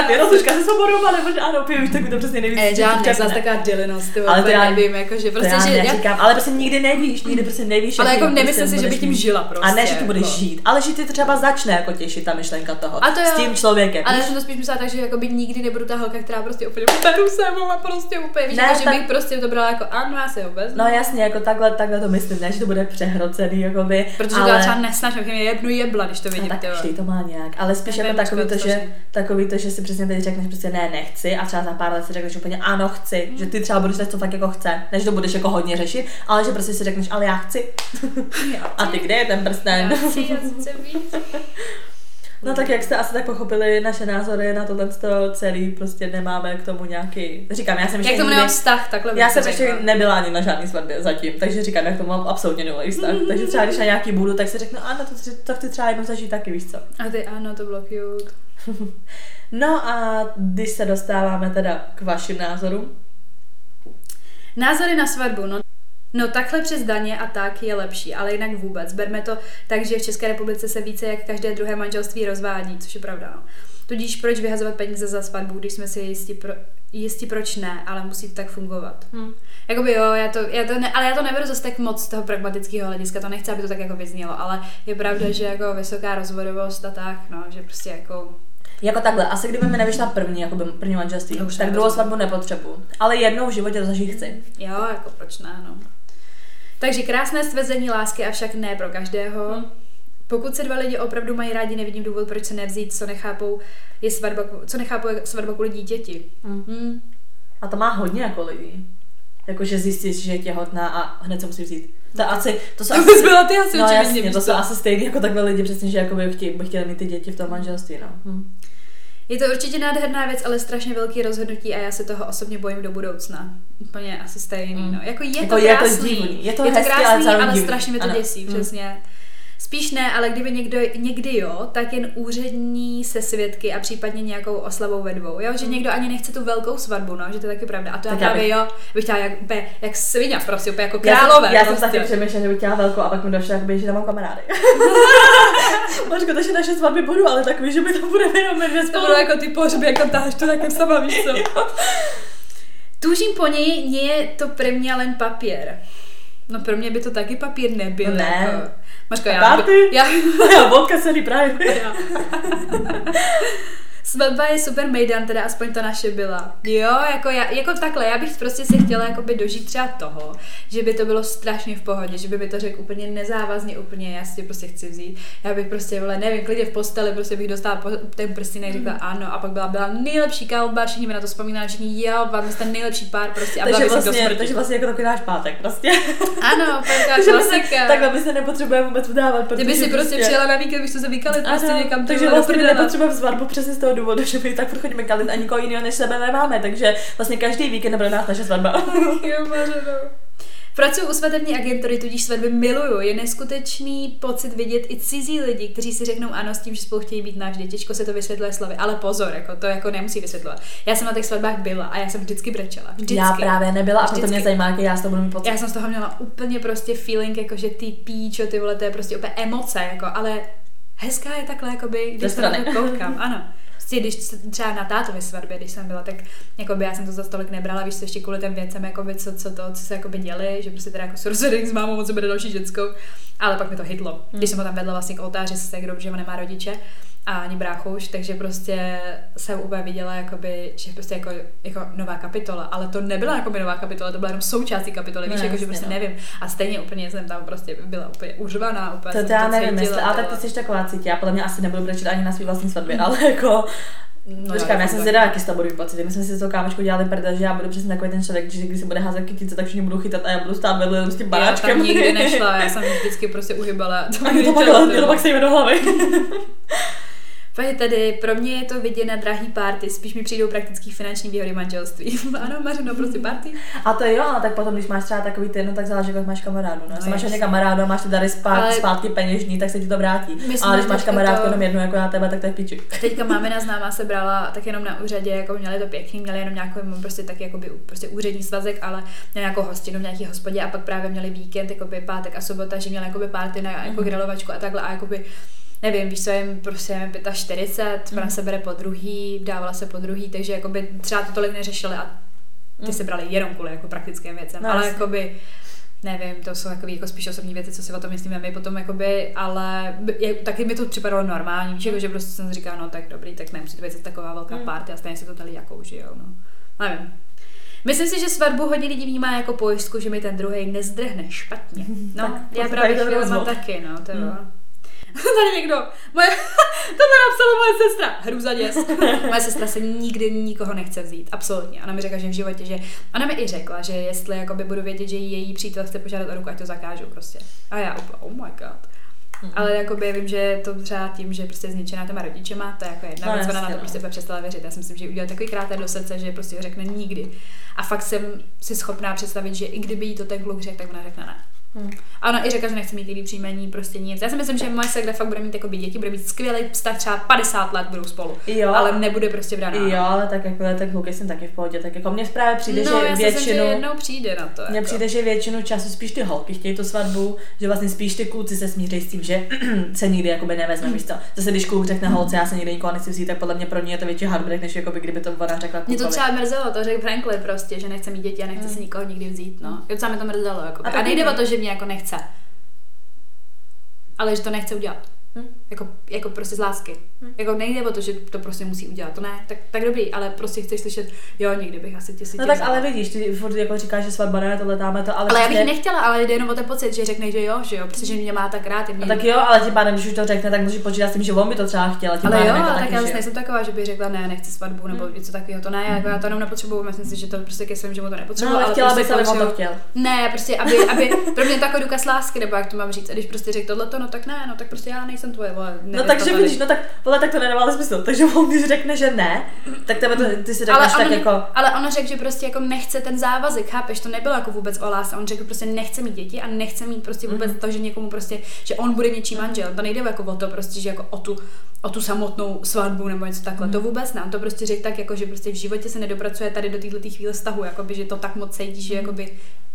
a ty rozuška se svobodu, pane bože, ano, piju, už tak to přesně nejvíc. Žádný, zase taková dělenost, ty vole, nevím, jakože prostě, já že... Neříkám, já... Ale prostě nikdy nevíš, nikdy prostě nevíš. Ale jako nemyslím si, že bych tím žila prostě. A ne, že to budeš žít, ale že ty třeba začne jako těšit ta myšlenka toho, to s tím člověkem. Ale já jsem to spíš myslela tak, že jakoby nikdy nebudu ta holka, která prostě úplně beru se, vole, prostě úplně, víš, že bych prostě to brala jako ano, já se vůbec. No jasně, jako takhle, takhle to myslím, ne, že to bude přehrocený, jakoby. Protože ale... to třeba nesnažím, že mě jednu jebla, když to vidím. No, tak vždy to má nějak, ale spíš jako takový to, že, takový to, že si přesně teď řekneš prostě ne, nechci a třeba za pár let si řekneš úplně ano, chci, mm. že ty třeba budeš tak, co fakt jako chce, než to budeš jako hodně řešit, ale že prostě si řekneš, ale já chci. Já chci. A ty kde je ten prsten? Já chci, já chci víc. No tak jak jste asi tak pochopili naše názory na tohle celý, prostě nemáme k tomu nějaký, říkám, já jsem ještě, jak tomu nemám vztah, takhle já jsem ještě nebyla ani na žádný svatbě zatím, takže říkám, jak tomu mám absolutně nulový vztah, mm-hmm. takže třeba když na nějaký budu, tak si řeknu, ano, to, to chci třeba jednou zažít taky, víš co. A ty ano, to bylo cute. No a když se dostáváme teda k vašim názorům. Názory na svatbu, no. No takhle přes daně a tak je lepší, ale jinak vůbec. Berme to tak, že v České republice se více jak každé druhé manželství rozvádí, což je pravda, no. Tudíž proč vyhazovat peníze za svatbu, když jsme si jistí, pro, jistí proč ne, ale musí to tak fungovat. Hmm. Jakoby jo, já to, já to ne, ale já to neberu zase tak moc z toho pragmatického hlediska, to nechci, aby to tak jako vyznělo, ale je pravda, hmm. že jako vysoká rozvodovost a tak, no, že prostě jako... Jako takhle, asi kdyby mi nevyšla první, jakoby první manželství, už tak druhou svatbu nepotřebuji, ale jednou v životě to zažít chci. Jo, jako proč ne, no. Takže krásné stvrzení lásky, avšak ne pro každého. Hmm. Pokud se dva lidi opravdu mají rádi, nevidím důvod, proč se nevzít, co nechápou, je svatba, co nechápou je svatba kvůli dítěti. Hmm. Hmm. A to má hodně jako lidí. Jakože zjistíš, že je těhotná a hned se musí vzít. To asi, to jsou to asi, byla ty asi no jasně, to, to jsou asi stejný jako takhle lidi, přesně, že jako by chtěli, by chtěli mít ty děti v tom manželství, no. Hmm. Je to určitě nádherná věc, ale strašně velký rozhodnutí a já se toho osobně bojím do budoucna. Úplně asi stejný, mm. no. Jako je jako to je krásný, to je to, je hezky, to krásný, ale, ale strašně mi to ano. děsí, mm. přesně. Spíš ne, ale kdyby někdo, někdy jo, tak jen úřední se svědky a případně nějakou oslavou ve dvou, jo? Že mm. někdo ani nechce tu velkou svatbu, no, že to je taky pravda. A to tak já právě, jo, bych chtěla jak, jak svině, prostě, úplně jako králové. Já jsem taky přemýšlela, že bych chtěla velkou a pak mi došlo, že tam mám kamarády. Mačko, takže naše svatby budou, ale tak víš, že by to bude jenom ve dvě. To bylo jako ty pohřby, jak tam táháš to taky sama, víš co. Tužím po něj, nie je to pro mě len papír. No pro mě by to taky papír nebyl. Ne. Jako... Maško, já... Party? Já... já vodka celý právě. Svatba je super mejdan, teda aspoň to naše byla. Jo, jako, já, jako takhle, já bych prostě si chtěla jakoby dožít třeba toho, že by to bylo strašně v pohodě, že by mi to řekl úplně nezávazně, úplně jasně, prostě chci vzít. Já bych prostě, vole, nevím, klidně v posteli, prostě bych dostala po, ten prstínek, řekla ano, a pak byla, byla nejlepší kalba, všichni mi na to vzpomínali, všichni, jo, vám jste nejlepší pár, prostě, a byla bych vlastně, to Takže vlastně jako takový náš pátek, prostě. Ano, takže vlastně, takhle my se nepotřebujeme vůbec vdávat, protože... Kdyby si prostě přijela na víkend, bych to se vykali, prostě někam. Takže vlastně nepotřebujeme svatbu přesně z toho důvodu, že my tak chodíme kalit a nikoho jiného než sebe nemáme, takže vlastně každý víkend bude nás naše svatba. Pracuji u svatební agentury, tudíž svatby miluju. Je neskutečný pocit vidět i cizí lidi, kteří si řeknou ano s tím, že spolu chtějí být navždy. Těžko se to vysvětluje slovy, ale pozor, jako to jako nemusí vysvětlovat. Já jsem na těch svatbách byla a já jsem vždycky brečela. Vždycky. Já právě nebyla a proto mě zajímá, jak já s toho budu mít pocit. Já jsem z toho měla úplně prostě feeling, jako že ty píčo, ty vole, to je prostě úplně emoce, jako, ale hezká je takhle, jakoby, když to koukám, ano. Když třeba na tátově svatbě, když jsem byla, tak jakoby, já jsem to za tolik nebrala, víš, co ještě kvůli těm věcem, jakoby, co, co to, co se jakoby děli, že prostě teda jako surozedek s mámou, co bude další ženskou, ale pak mi to hitlo. Hmm. Když jsem ho tam vedla vlastně k oltáři se segrou, že ona nemá rodiče a ani bráchu už, takže prostě jsem úplně viděla, jakoby, že prostě jako, jako nová kapitola, ale to nebyla jakoby nová kapitola, to byla jenom součástí kapitoly, víš, no, jako, že prostě no. nevím. A stejně úplně jsem tam prostě byla úplně uřvaná, úplně to, to já nevím, cítila, ale tak to jsi taková cítila, podle mě asi nebudu brečet ani na svý vlastní svatbě, ale jako no, říkám, já jsem zvědavá, jaký z toho budu vypocit. My jsme si s tou kámočkou dělali prda, že já budu přesně takový ten člověk, že když se bude házet kytice, tak všichni budou chytat a já budu stát vedle s tím baráčkem. Já tam nikdy nešla, já jsem vždycky prostě uhybala. To a to, pak, to pak se jim do hlavy. Tady, pro mě je to viděna drahý party, spíš mi přijdou praktický finanční výhody manželství. Ano, Mařeno, prostě party. A to jo, ale tak potom, když máš třeba takový ty, no tak záleží, jak máš kamarádu. No, no máš hodně kamarádu a máš ty dary spát, ale zpátky peněžní, tak se ti to vrátí. Ale když máš kamarádku jenom jednu jako já tebe, tak to je piči. Teďka mámina známá se brala tak jenom na úřadě, jako měli to pěkný, měli jenom nějakou prostě taky jakoby, prostě úřední svazek, ale nějakou hostinu v nějaký hospodě a pak právě měli víkend, jakoby pátek a sobota, že měli jakoby party na jako grilovačku a takhle a jakoby nevím, víš co, jim prostě čtyřicet pět, ona se bere po druhý, dávala se po druhý, takže jakoby třeba to tolik neřešili a ty mm. se brali jenom kvůli jako praktickým věcem, no, ale jasný. Jakoby nevím, to jsou jakoby, jako spíš osobní věci, co si o tom myslíme my potom, jakoby, ale je, taky mi to připadalo normální, víš, jako, že prostě jsem říkala, no tak dobrý, tak nemusí to být taková velká mm. party a stejně si to tady jakou žijou, no, nevím. Myslím si, že svatbu hodně lidí vnímá jako pojistku, že mi ten druhej nezdrhne špatně, no, tak, já právě chvíli taky, no, to mm. Tady někdo, moje, tohle napsala moje sestra, hrůza děs. Moje sestra se nikdy nikoho nechce vzít, absolutně. Ona mi řekla, že v životě, že ona mi i řekla, že jestli jakoby budu vědět, že její přítel chce požádat o ruku, ať to zakážu prostě. A já úplně, oh my god. Mm-hmm. Ale jakoby vím, že to třeba tím, že prostě zničená těma rodičema, to je jako jedna no, věc, ona na to prostě přestala věřit. Já si myslím, že udělala takový kráter do srdce, že prostě ho řekne nikdy. A fakt jsem si schopná představit, že i kdyby jí to ten kluk řekl, tak ona řekne ne. Hmm. A ona i řekla, že nechce mít jiný příjmení, prostě nic. Já si myslím, že moje segra fakt bude mít jako děti, bude mít skvělý vztah, třeba padesát let budou spolu, jo, ale nebude prostě braná. Jo, ale tak jakmile ten kluk jsem taky v pohodě, tak jako mně právě přijde, no, že většinu... Myslím, že jednou přijde na to. Mně jako. Přijde, že většinu času spíš ty holky chtějí tu svatbu, že vlastně spíš ty kluci se smíří s tím, že se nikdy jakoby nevezme, víš co. Zase když kluk řekne holce, já se nikdy nikoho nechci vzít, tak podle mě pro ní je to větší heartbreak, než jakoby, kdyby to ona řekla klukovi. Mě to třeba mrzelo, to řekl Franklin prostě, že nechce mít děti a nechce hmm. si nikoho nikdy vzít, no. Jo, co mi to mrzelo jako. A nejde o to, že mě jako nechce. Ale že to nechce udělat. Hm? Jako, jako prostě z lásky. Hm? Jako nejde o to, že to prostě musí udělat. To ne, tak, tak dobrý, ale prostě chceš slyšet, jo, někdy bych asi tě si No tak vzala. Ale vidíš, ty furt jako říkáš, že svatba ne, tohle dáme to, ale... Ale já bych nechtěla, ale jde jenom o ten pocit, že řekne, že jo, že jo, protože mě má tak rád. Mě... No tak jo, ale tím pádem, když už to řekne, tak musíš počítat s tím, že on by to třeba chtěla. Tím ale jo, ale tak já už nejsem taková, že by řekla, ne, nechci svatbu nebo hm. něco takového, to ne, hm. jako já to jenom nepotřebuju, myslím si, že to prostě ke svým životu nepotřebuju. No, ale chtěla bych, aby on to chtěl. Ne, prostě aby, aby pro mě takový důkaz lásky, nebo jak to mám říct, a když prostě řekl tohle, no tak ne, no tak prostě já nejsem tvoje, vole, ne, no takže vidíš, no tak, vole, tak to nedává smysl, takže on když řekne, že ne, tak tebe to, ty si řekneš tak jako... Ale ono řekl, že prostě jako nechce ten závazek, chápeš, to nebylo jako vůbec o lásce, on řekl prostě nechce mít děti a nechce mít prostě vůbec mm-hmm. to, že někomu prostě, že on bude něčí manžel, to nejde jako o to prostě, že jako o tu, o tu samotnou svatbu nebo něco takhle, mm-hmm. to vůbec ne, on to prostě řekl tak jako, že prostě v životě se nedopracuje tady do této chvíle vztahu, jakoby, že to tak moc cítí, že jakoby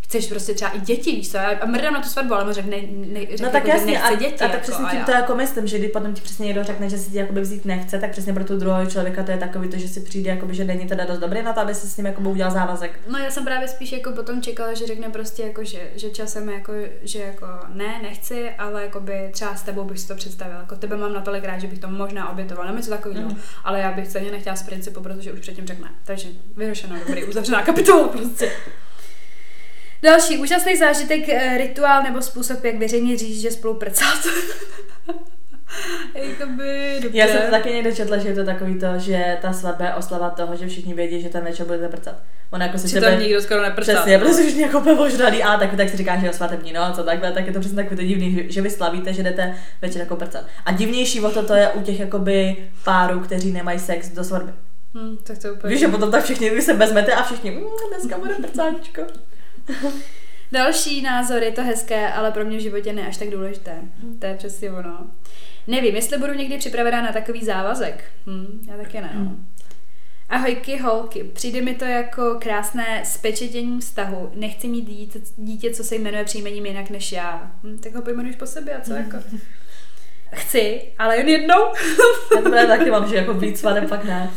chceš prostě třeba i děti, víš co, a mrdám na tu svatbu, ale řekne, ne, řekne, no tak jako, jasně, nechce děti. A, a tak jako, přesně a tím to jako myslím, že když potom ti přesně někdo řekne, že si ti jakoby vzít nechce, tak přesně pro tu druhého člověka to je takový to, že si přijde, jakoby, že není teda dost dobrý na to, aby si s ním jakoby udělal závazek. No já jsem právě spíš jako potom čekala, že řekne prostě jako, že, že časem jako, že jako ne, nechci, ale jakoby třeba s tebou bych si to představila, jako tebe mám natolik rád, že bych to možná obětovala, něco takového, mm. ale já bych ceně nechtěla z principu, protože už předtím řekne. Takže vyrošeno, dobrý, uzavřená kapitola prostě. Další úžasný zážitek, rituál nebo způsob, jak veřejně říct, že spolu prcat. Jakoby, dobře. Já jsem taky někde četla, že je to takový to, že ta svatba je oslava toho, že všichni vědí, že ten večer budete prcat. Ona jako se že tebe... to nikdo skoro neprcal. Přesně, protože všichni jako pevožralí, a tak, tak si říká, že je svatební noc a takhle, tak je to přesně takový to divný, že vy slavíte, že jdete večer jako prcat. A divnější o to to je u těch jakoby párů, kteří nemají sex do svatby. Hmm, tak to úplně. Víš, že potom tak všichni vy se vezmete a všichni, mmm, dneska bude prcáčko. Další názor, je to hezké, ale pro mě v životě ne až tak důležité. Hmm. To je přesně ono. Nevím, jestli budu někdy připravená na takový závazek. Hm, já taky ne. Hmm. Ahojky holky, přijde mi to jako krásné spečetění vztahu. Nechci mít dítě, dítě co se jmenuje příjmením jinak než já. Hm, tak ho pojmenuješ po sobě a co jako... Chci, ale jen jednou. Já to bude taky mám, že jako být svatým, pak ne.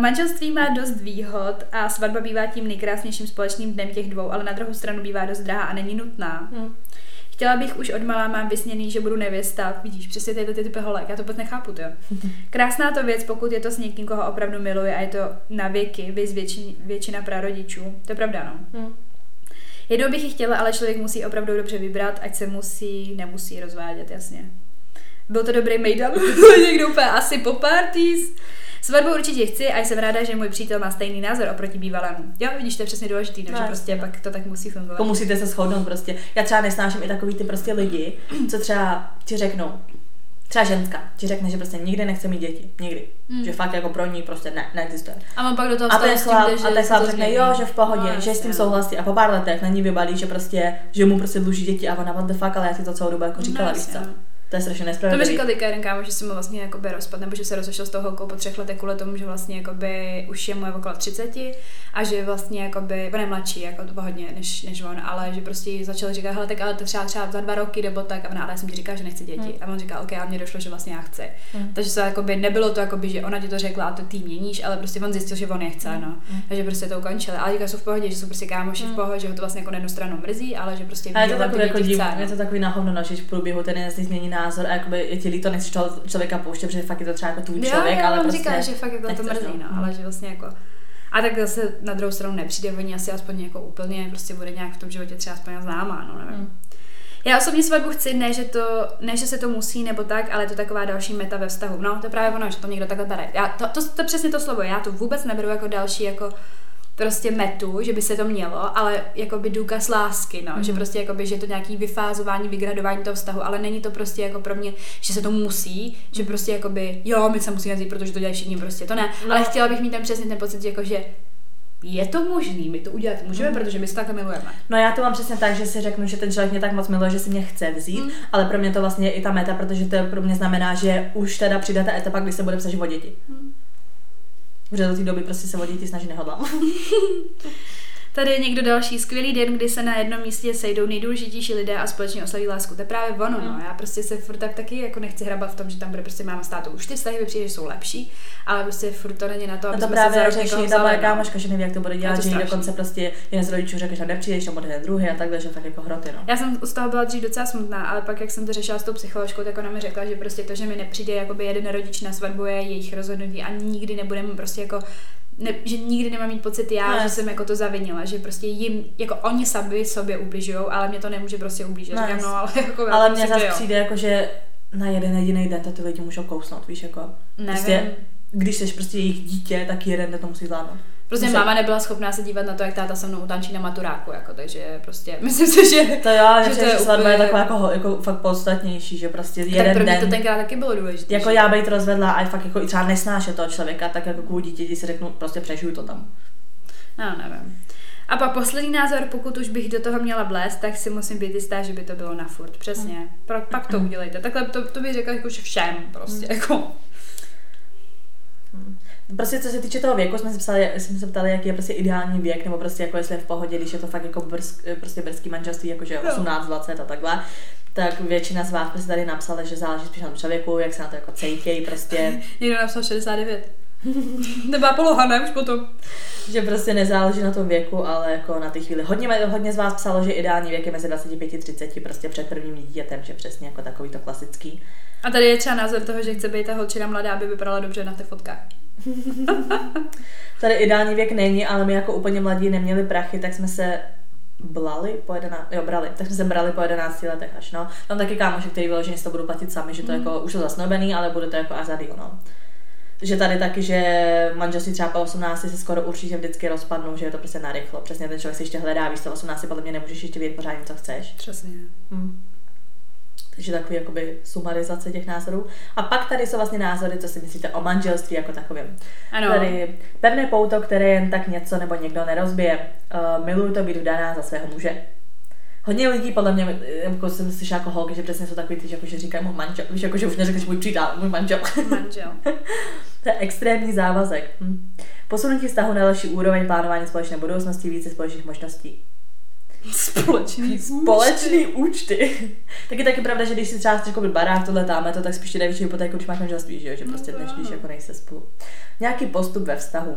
Manželství má dost výhod a svatba bývá tím nejkrásnějším společným dnem těch dvou, ale na druhou stranu bývá dost drahá a není nutná. Hmm. Chtěla bych už od malá, mám vysněný, že budu nevěsta. Vidíš, přesně tady ty typy holek, já to vůbec nechápu, to jo. Krásná to věc, pokud je to s někým, koho opravdu miluje a je to na věky, viz většin, většina prarodičů. To je pravda, no. Hmm. Jednou bych ji chtěla, ale člověk musí opravdu dobře vybrat, ať se musí, nemusí rozvádět, jasně. Byl to dobrý mejdan, někdo úplně asi po parties. Svatbu určitě chci a jsem ráda, že můj přítel má stejný názor oproti bývalému. Jo, vidíš, to je přesně důležitý, no, že prostě no. Pak to tak musí fungovat. To musíte se shodnout prostě. Já třeba nesnáším i takový ty prostě lidi, co třeba ti řeknou, třeba ženská ti řekne, že prostě nikdy nechce mít děti, nikdy. Mm. Že fakt jako pro ní prostě ne, neexistuje. A mám pak do toho vstává s tím, že... A ten chlap řekne, jo, že v pohodě, no, že s tím souhlasí a po pár letech na ní vybalí, že prostě, že mu prostě dluží děti a ona what the fuck, ale já si to celou dobu jako říkala, víš co. To je strašně nespravedlivý. To mi říkal teďka jeden kámo, že se mu vlastně jakoby rozpad, nebo že se rozešel s tou holkou po třech letech kvůli tomu, že vlastně jakoby už je mu je okolo třiceti a že vlastně jakoby, on je mladší jako to hodně než, než on, ale že prostě začal říkat, hele tak ale to třeba, třeba za dva roky nebo tak a ona, ale já jsem ti říkala, že nechci děti. Hmm. A on říkal, ok, a mně došlo, že vlastně já chci. Hmm. Takže se jakoby nebylo to jakoby, že ona ti to řekla a to ty měníš, ale prostě on zjistil, že on nechce, no. Hmm. Takže prostě to ukončili. Ale říká, jsou v pohodě, že jsou prostě kámoši v pohodě, že ho to vlastně jako na jednu stranu mrzí, ale že prostě viděl, to takový jako div, je to takový náhodno, no, že v průběhu ten jasně změní názor a jakoby je ti líto, nechci člověka pouštět, protože fakt je to třeba jako tvůj člověk, jo, ale prostě... říká, že fakt jako to mrzí, no, mm. ale že vlastně jako... A tak zase na druhou stranu nepřijde, oni asi aspoň jako úplně, prostě bude nějak v tom životě třeba aspoň známá, no nevím. Mm. Já osobně svatbu chci, ne že, to, ne, že se to musí nebo tak, ale je to taková další meta ve vztahu. No, to je právě ono, že to někdo takhle bere. Já, to, to, to, to přesně to slovo, já to vůbec neberu jako další jako... prostě metu, že by se to mělo, ale jakoby důkaz lásky, no, mm. že prostě jakoby, že je to nějaký vyfázování, vygradování toho vztahu, ale není to prostě jako pro mě, že se to musí, že prostě jakoby, jo, my se musíme vzít, protože to dělají všichni, prostě to ne, no. Ale chtěla bych mít tam přesně ten pocit, jako že je to možný, my to udělat můžeme, mm. protože my se takhle milujeme. No já to mám přesně tak, že si řeknu, že ten člověk mě tak moc miluje, že si mě chce vzít, mm. ale pro mě to vlastně je i ta meta, protože to pro mě znamená, že už teda přijde ta etapa, kdy se bude psat o děti. Mm. Protože do té doby prostě se o děti snaží nehodlám. Tady je někdo další. Skvělý den, kdy se na jednom místě sejdou nejdůležitější lidé a společně oslaví lásku. To je právě ono, mm. no. Já prostě se furt tak taky jako nechci hrabat v tom, že tam bude prostě máma s tátou. Už ty vztahy mi přijde, že jsou lepší, ale prostě furt to není na to, aby jsme se za rok někoho vzali. Ta moje kámoška, že neví, jak to bude dělat, to že dokonce prostě jeden z rodičů řekne, že nepřijdeš, tam bude druhý a takhle, že tak jako hroty, no. Já jsem z toho byla dřív docela smutná, ale pak jak jsem to řešila s tou psycholožkou, tak ona mi řekla, že prostě to, že mi nepřijde jakoby jeden rodič na svatbu, je jejich rozhodnutí a nikdy nebudeme prostě jako Ne, že nikdy nemám mít pocit já, ne. Že jsem jako to zavinila, že prostě jim, jako oni sami sobě ubližujou, ale mě to nemůže prostě ublížit. Ne. Říkám, no, ale jako ale mně zase přijde jako, že na jeden jediný den to ty lidi můžou kousnout, víš, jako. Nevím. Prostě, když jsi prostě jejich dítě, tak jeden den to musí zvládnout. Prostě Může... máma nebyla schopná se dívat na to, jak táta se mnou tančí na maturáku, jako, takže prostě myslím si, že... To jo, že, že, že svatba úplně... je taková jako, jako fakt podstatnější, že prostě jeden den... Tak pro mě to tenkrát taky bylo důležité. Jako že? Já být rozvedla a fakt jako třeba nesnášet toho člověka, tak jako kvůli dítěti si řeknu, prostě přežiju to tam. No, nevím. A pak poslední názor, pokud už bych do toho měla blézt, tak si musím být jistá, že by to bylo na furt, přesně. Mm. Pro, pak to udělejte, takhle to, to bych řekla jako všem prostě, mm. jako... Hmm. Prostě co se týče toho věku, jsme se psali, jsme se ptali, jaký je prostě ideální věk, nebo prostě jako jestli je v pohodě, když je to fakt jako brz, prostě brzký manželství, jakože osmnáct dvacet a takhle. Tak většina z vás prostě tady napsala, že záleží spíš na člověku, jak se na to jako cítějí prostě. Někdo napsal šedesát devět. Nebyla poloha, ne? Už potom. Že prostě nezáleží na tom věku, ale jako na ty chvíli. Hodně, hodně z vás psalo, že ideální věk je mezi dvacet pět a třicet, prostě před prvním dítětem, že přesně jako takový to klasický. A tady je třeba názor toho, že chce být ta holčina mladá, aby vypadala dobře na těch fotkách. Tady ideální věk není, ale my jako úplně mladí neměli prachy, tak jsme se blali po jedená... jo, brali, tak jsme se brali po jedenácti letech až, no. Tam taky kámošek, který vyloženě si to budou platit sami, že to mm. jako už je zasnobený, ale bude to jako až za deal, no. Že tady taky, že manželství třeba po osmnácti se skoro určitě vždycky rozpadnou, že je to prostě narychlo. Přesně ten člověk si ještě hledá, víš, to osmnáct podle mě nemůžeš ještě vědět pořádně, co chceš. Přesně. Mm. Takže takový jakoby sumarizace těch názorů. A pak tady jsou vlastně názory, co si myslíte o manželství jako takovém. Ano. Tady pevné pouto, které jen tak něco nebo někdo nerozbije. Uh, miluju to být vdaná za svého muže. hodně lidí podle mě, jako jsem slyšela jako holky, že přesně jsou takový ty, že, jako, že říkají mu manžel, víš, jako, že už neřekneš můj přítel, můj manžel. Manžel. To je extrémní závazek. Hm. Posunutí vztahu na další úroveň, plánování společné budoucnosti, více společných možností. Společný, společný účty. účty. Tak je taky pravda, že když si třeba chceš koupit barák, tohle táme to, tak spíš ti dají větší hypotéku, když máš manželství, že jo, že prostě dnes, když jako nejste spolu. Nějaký postup ve vztahu.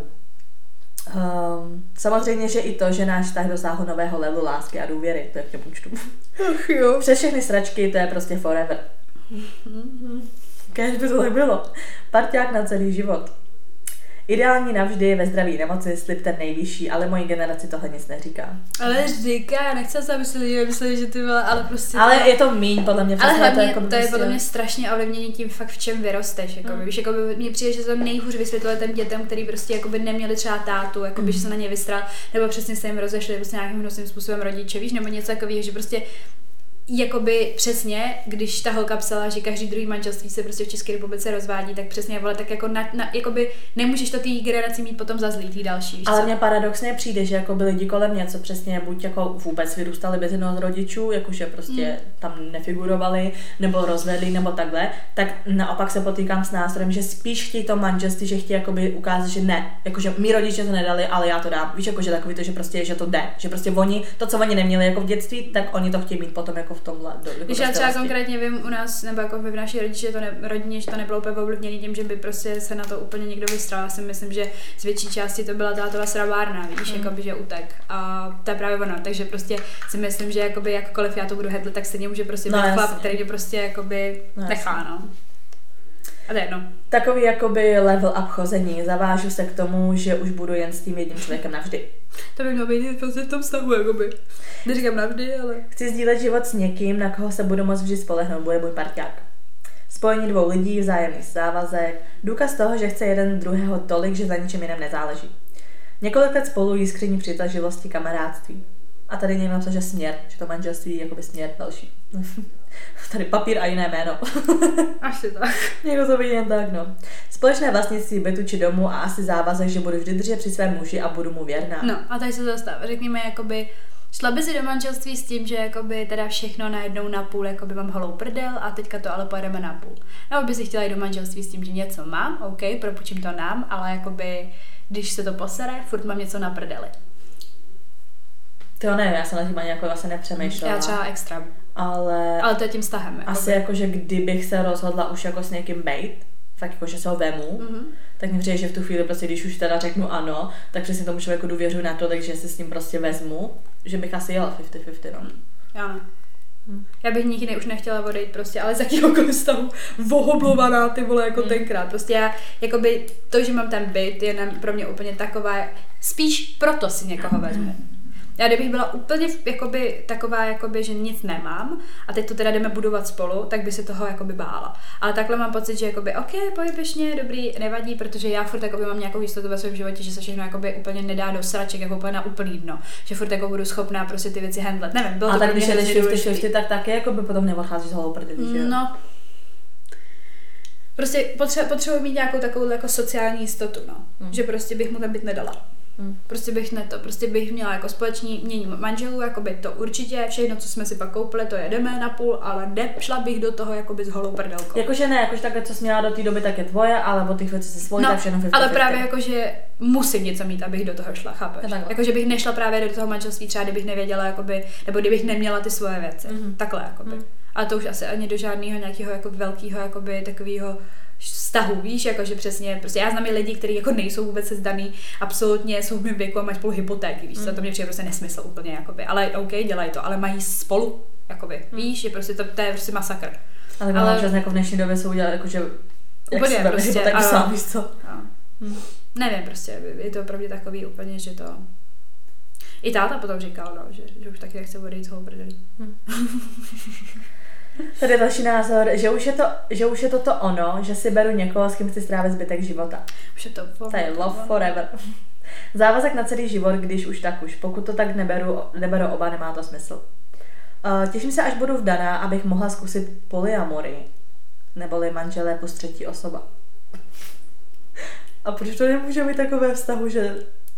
Um, samozřejmě, že i to, že náš vztah dosáhl nového levelu lásky a důvěry, to je k těm účtům. Ach jo. Přes všechny sračky, to je prostě forever. Kéž by to tak bylo. Parťák na celý život. Ideální navždy, ve zdraví nemoci, slib ten nejvyšší, ale mojí generaci tohle nic neříká. Ale říká, nechce se mysleli, mysleli, že ty byla, ale prostě... Ale to... je to míň, podle mě. Ale hlavně to, jako to prostě... je podle mě strašně ovlivnění tím fakt, v čem vyrosteš. Jako mm. Víš, jako mně přijde, že to nejhůř vysvětluje těm dětem, který prostě jako by neměli třeba tátu, jako by mm. se na ně vystral, nebo přesně se jim rozešli prostě nějakým hnusným způsobem rodiče, víš, nebo něco takového, že prostě jakoby přesně, když ta holka psala, že každý druhý manželství se prostě v České republice rozvádí, tak přesně, vole, tak jako na, na, jakoby nemůžeš to tý generaci mít potom za zlý tý další. Víš, ale mně paradoxně přijde, že jako by lidi kolem mě, co přesně buď jako vůbec vyrůstali bez jednoho z rodičů, jakože prostě mm. tam nefigurovali, nebo rozvedli, nebo takhle, tak naopak se potýkám s názorem, že spíš chtějí to manželství, že chtějí jakoby ukázat, že ne, jakože mí rodiče to nedali, ale já to dám. Víš, jakože takový to, že prostě, že to jde, že prostě oni, to, co oni neměli jako v dětství, tak oni to chtějí mít potom jako v tomhle. Když já třeba konkrétně vím u nás, nebo jako v naší rodině, to, ne, rodině, že to nebylo úplně ovlivněný tím, že by prostě se na to úplně někdo vystral. Já si myslím, že z větší části to byla tátová srabárna, víš, mm. jakoby, že utek. A to je právě ono. Takže prostě si myslím, že jakoby, jakkoliv já to budu hedlet, tak stejně může prostě no, být chlap, který mě prostě jakoby no, nechá, no. A to je jedno. Takový jakoby level up chození. Zavážu se k tomu, že už budu jen s tím jedním člověkem navždy. To by mělo být prostě v tom vztahu, jakoby. Neříkám navždy, ale... Chci sdílet život s někým, na koho se budu moc vždy spolehnout, bude můj parťák. Spojení dvou lidí, vzájemný závazek, důkaz toho, že chce jeden druhého tolik, že za ničem jiném nezáleží. Několik let spolu jiskření přitažlivosti, kamarádství. A tady nevím, co, že směr, že to manželství je jakoby směr další. Tady papír a jiné jméno. Asi tak. Někdo to vidí jen tak, no. Společné vlastnictví bytu či domu a asi závazek, že budu vždy držet při svém muži a budu mu věrná. No a tady se zastav. Řekněme, jakoby šla by si do manželství s tím, že jakoby teda všechno najednou napůl, jakoby mám holou prdel a teďka to ale pojedeme napůl. Nebo by si chtěla jít do manželství s tím, že něco mám, ok, propůjčím to nám, ale jakoby, když se to posere, furt mám něco na prdeli. To ne, já jsem na tím ani jako vlastně nepřemýšlela. Já třeba extra. Ale, ale to je tím vztahem. Jako asi by. Jako, že kdybych se rozhodla už jako s někým bejt, fakt jako, že se ho vemu, mm-hmm. tak mi přijde, že v tu chvíli prostě, když už teda řeknu ano, tak přesně tomu člověku důvěřuji na to, takže se s ním prostě vezmu, že bych asi jela fifty fifty, no. Já ne. Hm. Já bych nikdy už nechtěla odejít prostě, ale z jakýhokoliv stavu vohoblovaná, ty vole, jako hm. tenkrát. Prostě já, jakoby to, že mám ten byt, je pro mě úplně taková, spíš proto si někoho vezmu. Já kdybych byla úplně jakoby, taková, jakoby, že nic nemám a teď to teda jdeme budovat spolu, tak by se toho jakoby, bála. Ale takhle mám pocit, že jakoby, ok, pojebešně, dobrý, nevadí, protože já furt jakoby, mám nějakou jistotu ve svém životě, že se všechno jakoby, úplně nedá do sraček, jako úplně na úplný dno. Že furt jako, budu schopná prostě ty věci handlet. Nevím, bylo a to tak když jdeš fifty fifty, tak taky jakoby, potom neodcházíš z holou prdy, že jo? No. Prostě potře- potřebuji mít nějakou takovou jako sociální jistotu, no. Hmm. Že prostě bych mu ten byt nedala. Hmm. Prostě bych ne to, prostě bych měla jako společný mění manželů, jakoby to určitě všechno, co jsme si pak koupili, to jedeme na půl, ale nepšla bych do toho jakoby s holou prdelkou. Jakože ne, jakože takhle, co jsi měla do té doby, tak je tvoje, ale o těch věcí se svojí, no, tak všechno fifty fifty. Ale právě jakože musím něco mít, abych do toho šla, chápeš? Jakože bych nešla právě do toho manželství třeba, kdybych nevěděla, jakoby, nebo kdybych neměla ty svoje věci, mm-hmm. takhle jakoby. Mm. A to už asi ani do žádného nějakého jako velkého jakoby takového vztahu, víš, jakože přesně, prostě já znám i lidi, kteří jako nejsou vůbec sezdaný, absolutně jsou v mém věku a mají spolu hypotéky, víš, mm. to mě přijde prostě nesmysl úplně, jakoby, ale ok, dělají to, ale mají spolu, jakoby, mm. víš, je prostě to, to je prostě masakr. Ale mám čas, jako v dnešní době jsou udělali, jakože, jak se prostě, hypotéky ano, sám, víš co? Mm. Nevím, prostě, je to opravdu takový úplně, že to... I táta potom říkal, no, že, že už taky nechce odejít z hou brdelí. Mm. Tady je další názor, že už je to, že už je to, to ono, že si beru někoho, s kým chci strávit zbytek života. Už je to forever. To je love forever. Závazek na celý život, když už tak už. Pokud to tak neberu, neberu oba, nemá to smysl. Uh, těším se, až budu vdaná, abych mohla zkusit polyamory. Neboli manželé plus třetí osoba. A proč to nemůže být takové vztahu, že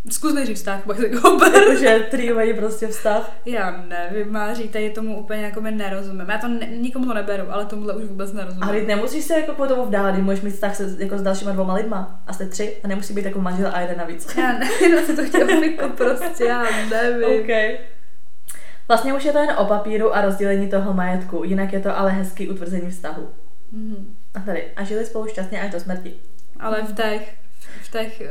Zkus nejdřív vztah, pak se kober. Jakože trý mají prostě vztah. Já nevím, Máří, tady tomu úplně jako nerozumím. Já to ne, nikomu to neberu, ale tomuhle už vůbec nerozumím. Ale nemusíš se jako po tomu vdávat, můžeš mít vztah se, jako s dalšíma dvoma lidma a jste tři a nemusí být jako manžel a jeden navíc. Já nevím, já se to chtěla jako prostě, já nevím. Okay. Vlastně už je to jen o papíru a rozdělení toho majetku, jinak je to ale hezký utvrzení vztahu. Mm-hmm. A tady, a žili spolu šťastně až do smrti. Ale v těch v těch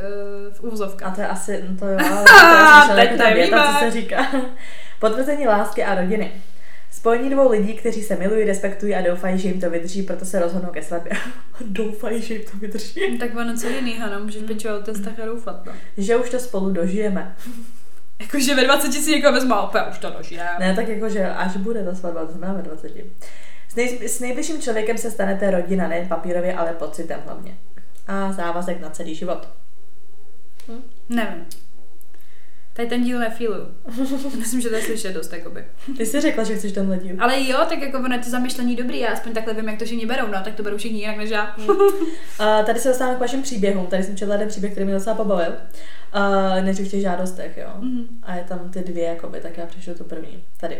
v úvozovkách. A to je asi, no to jo, ale to je ta věta, co se říká. Potvrzení lásky a rodiny. Spojení dvou lidí, kteří se milují, respektují a doufají, že jim to vydrží, proto se rozhodnou ke svatbě. Doufají, že jim to vydrží. Tak ono co jinýho, no, můžeš pečovat o testách a doufat, no. Že už to spolu dožijeme. Jakože ve dvaceti si někoho vezme, opět už to dožijeme. Ne, tak jakože až bude ta svatba, to znamená ve dvaceti. S, nej, s nejbližším člověkem se stanete rodina, nejen papírově, ale pocitem hlavně. A závazek na celý život. Hm? Nevím. Tady ten díl nefíluju. Myslím, že to je slyšet dost, jakoby. Ty jsi řekla, že chceš tenhle díl. Ale jo, tak jako ono je to zamyšlení dobrý, já aspoň takhle vím, jak to všichni berou, no, tak to berou všichni jinak než já. Hm. Uh, tady se dostávám k vašim příběhům, tady jsem četla jeden příběh, který mě docela pobavil. Uh, než v těch žádostech, jo. Mm-hmm. A je tam ty dvě, jakoby, tak já přečtu tu první. Tady.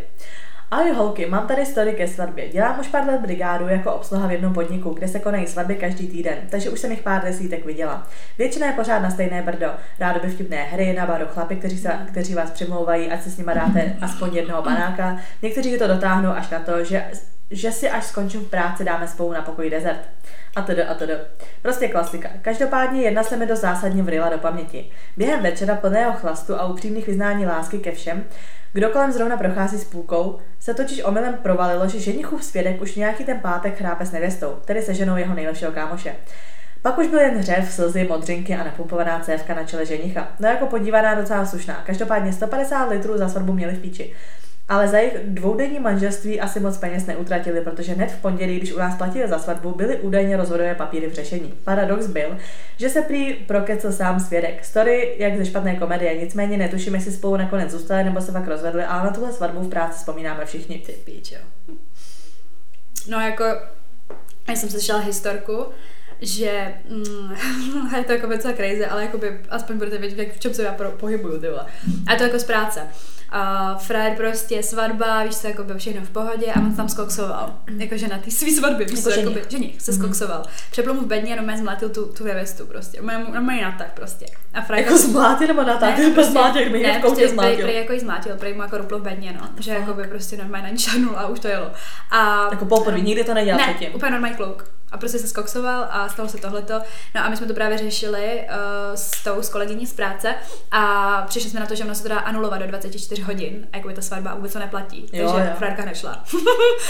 Ahoj holky, mám tady story ke svatbě. Dělám už pár let brigádu jako obsluha v jednom podniku, kde se konají svatby každý týden, takže už jsem jich pár desítek viděla. Většina je pořád na stejné brdo. Rádoby vtipné hry, na baru chlapy, kteří, se, kteří vás přimlouvají, ať se s nima dáte aspoň jednoho banáka. Někteří to dotáhnou až na to, že, že si až skončím v práci dáme spolu na pokoji dezert. A to do, a to do. Prostě klasika. Každopádně jedna se mi dost zásadně vryla do paměti. Během večera plného chlastu a upřímných vyznání lásky ke všem, kdo kolem zrovna prochází s půlkou, se totiž omylem provalilo, že ženichův svědek už nějaký ten pátek chrápe s nevěstou, tedy se ženou jeho nejlepšího kámoše. Pak už byl jen hřev, slzy, modřinky a napumpovaná cévka na čele ženicha. No jako podívaná docela slušná. Každopádně sto padesát litrů za svatbu měli v píči. Ale za jejich dvoudenní manželství asi moc peněz neutratili, protože hned v pondělí, když u nás platili za svatbu, byly údajně rozvodové papíry v řešení. Paradox byl, že se prý prokecl sám svědek. Story jak ze špatné komedie, nicméně netuším, jestli spolu nakonec zůstali nebo se pak rozvedli, ale na tuhle svatbu v práci vzpomínáme všichni. Ty píčo. No jako, já jsem slyšela historku, že mm, je to jako docela crazy, ale jakoby, aspoň budete vědět, v čem se já pro, pohybuju, ty vole. A to jako z práce. Uh, frajer prostě svatba, víš co, jakoby všechno v pohodě a on tam skoksoval. Jakože na ty svý svatby, víš co, jako jakoby, ženich se skoksoval. Mm-hmm. Přepl mu v bedně a normálně zmlátil tu, tu nevěstu prostě, normálně natah prostě. A frajer jako zmlátil nebo natah? Ne, prostě, zmlátil, ne, ne prostě prej, prej jako jí zmlátil, prej mu jako ruplo v bedně, no. Že jakoby prostě normálně na a už to jelo. A, jako poprvé, nikdy to nedělal ne, předtím. Úplně normální kluk. A prostě se skoksoval a stalo se tohleto. No a my jsme to právě řešili uh, s tou s kolegyní z práce a přišli jsme na to, že ono se to dá anulovat do dvacet čtyři hodin a jako by ta svatba vůbec to neplatí. Jo, takže frárka nešla.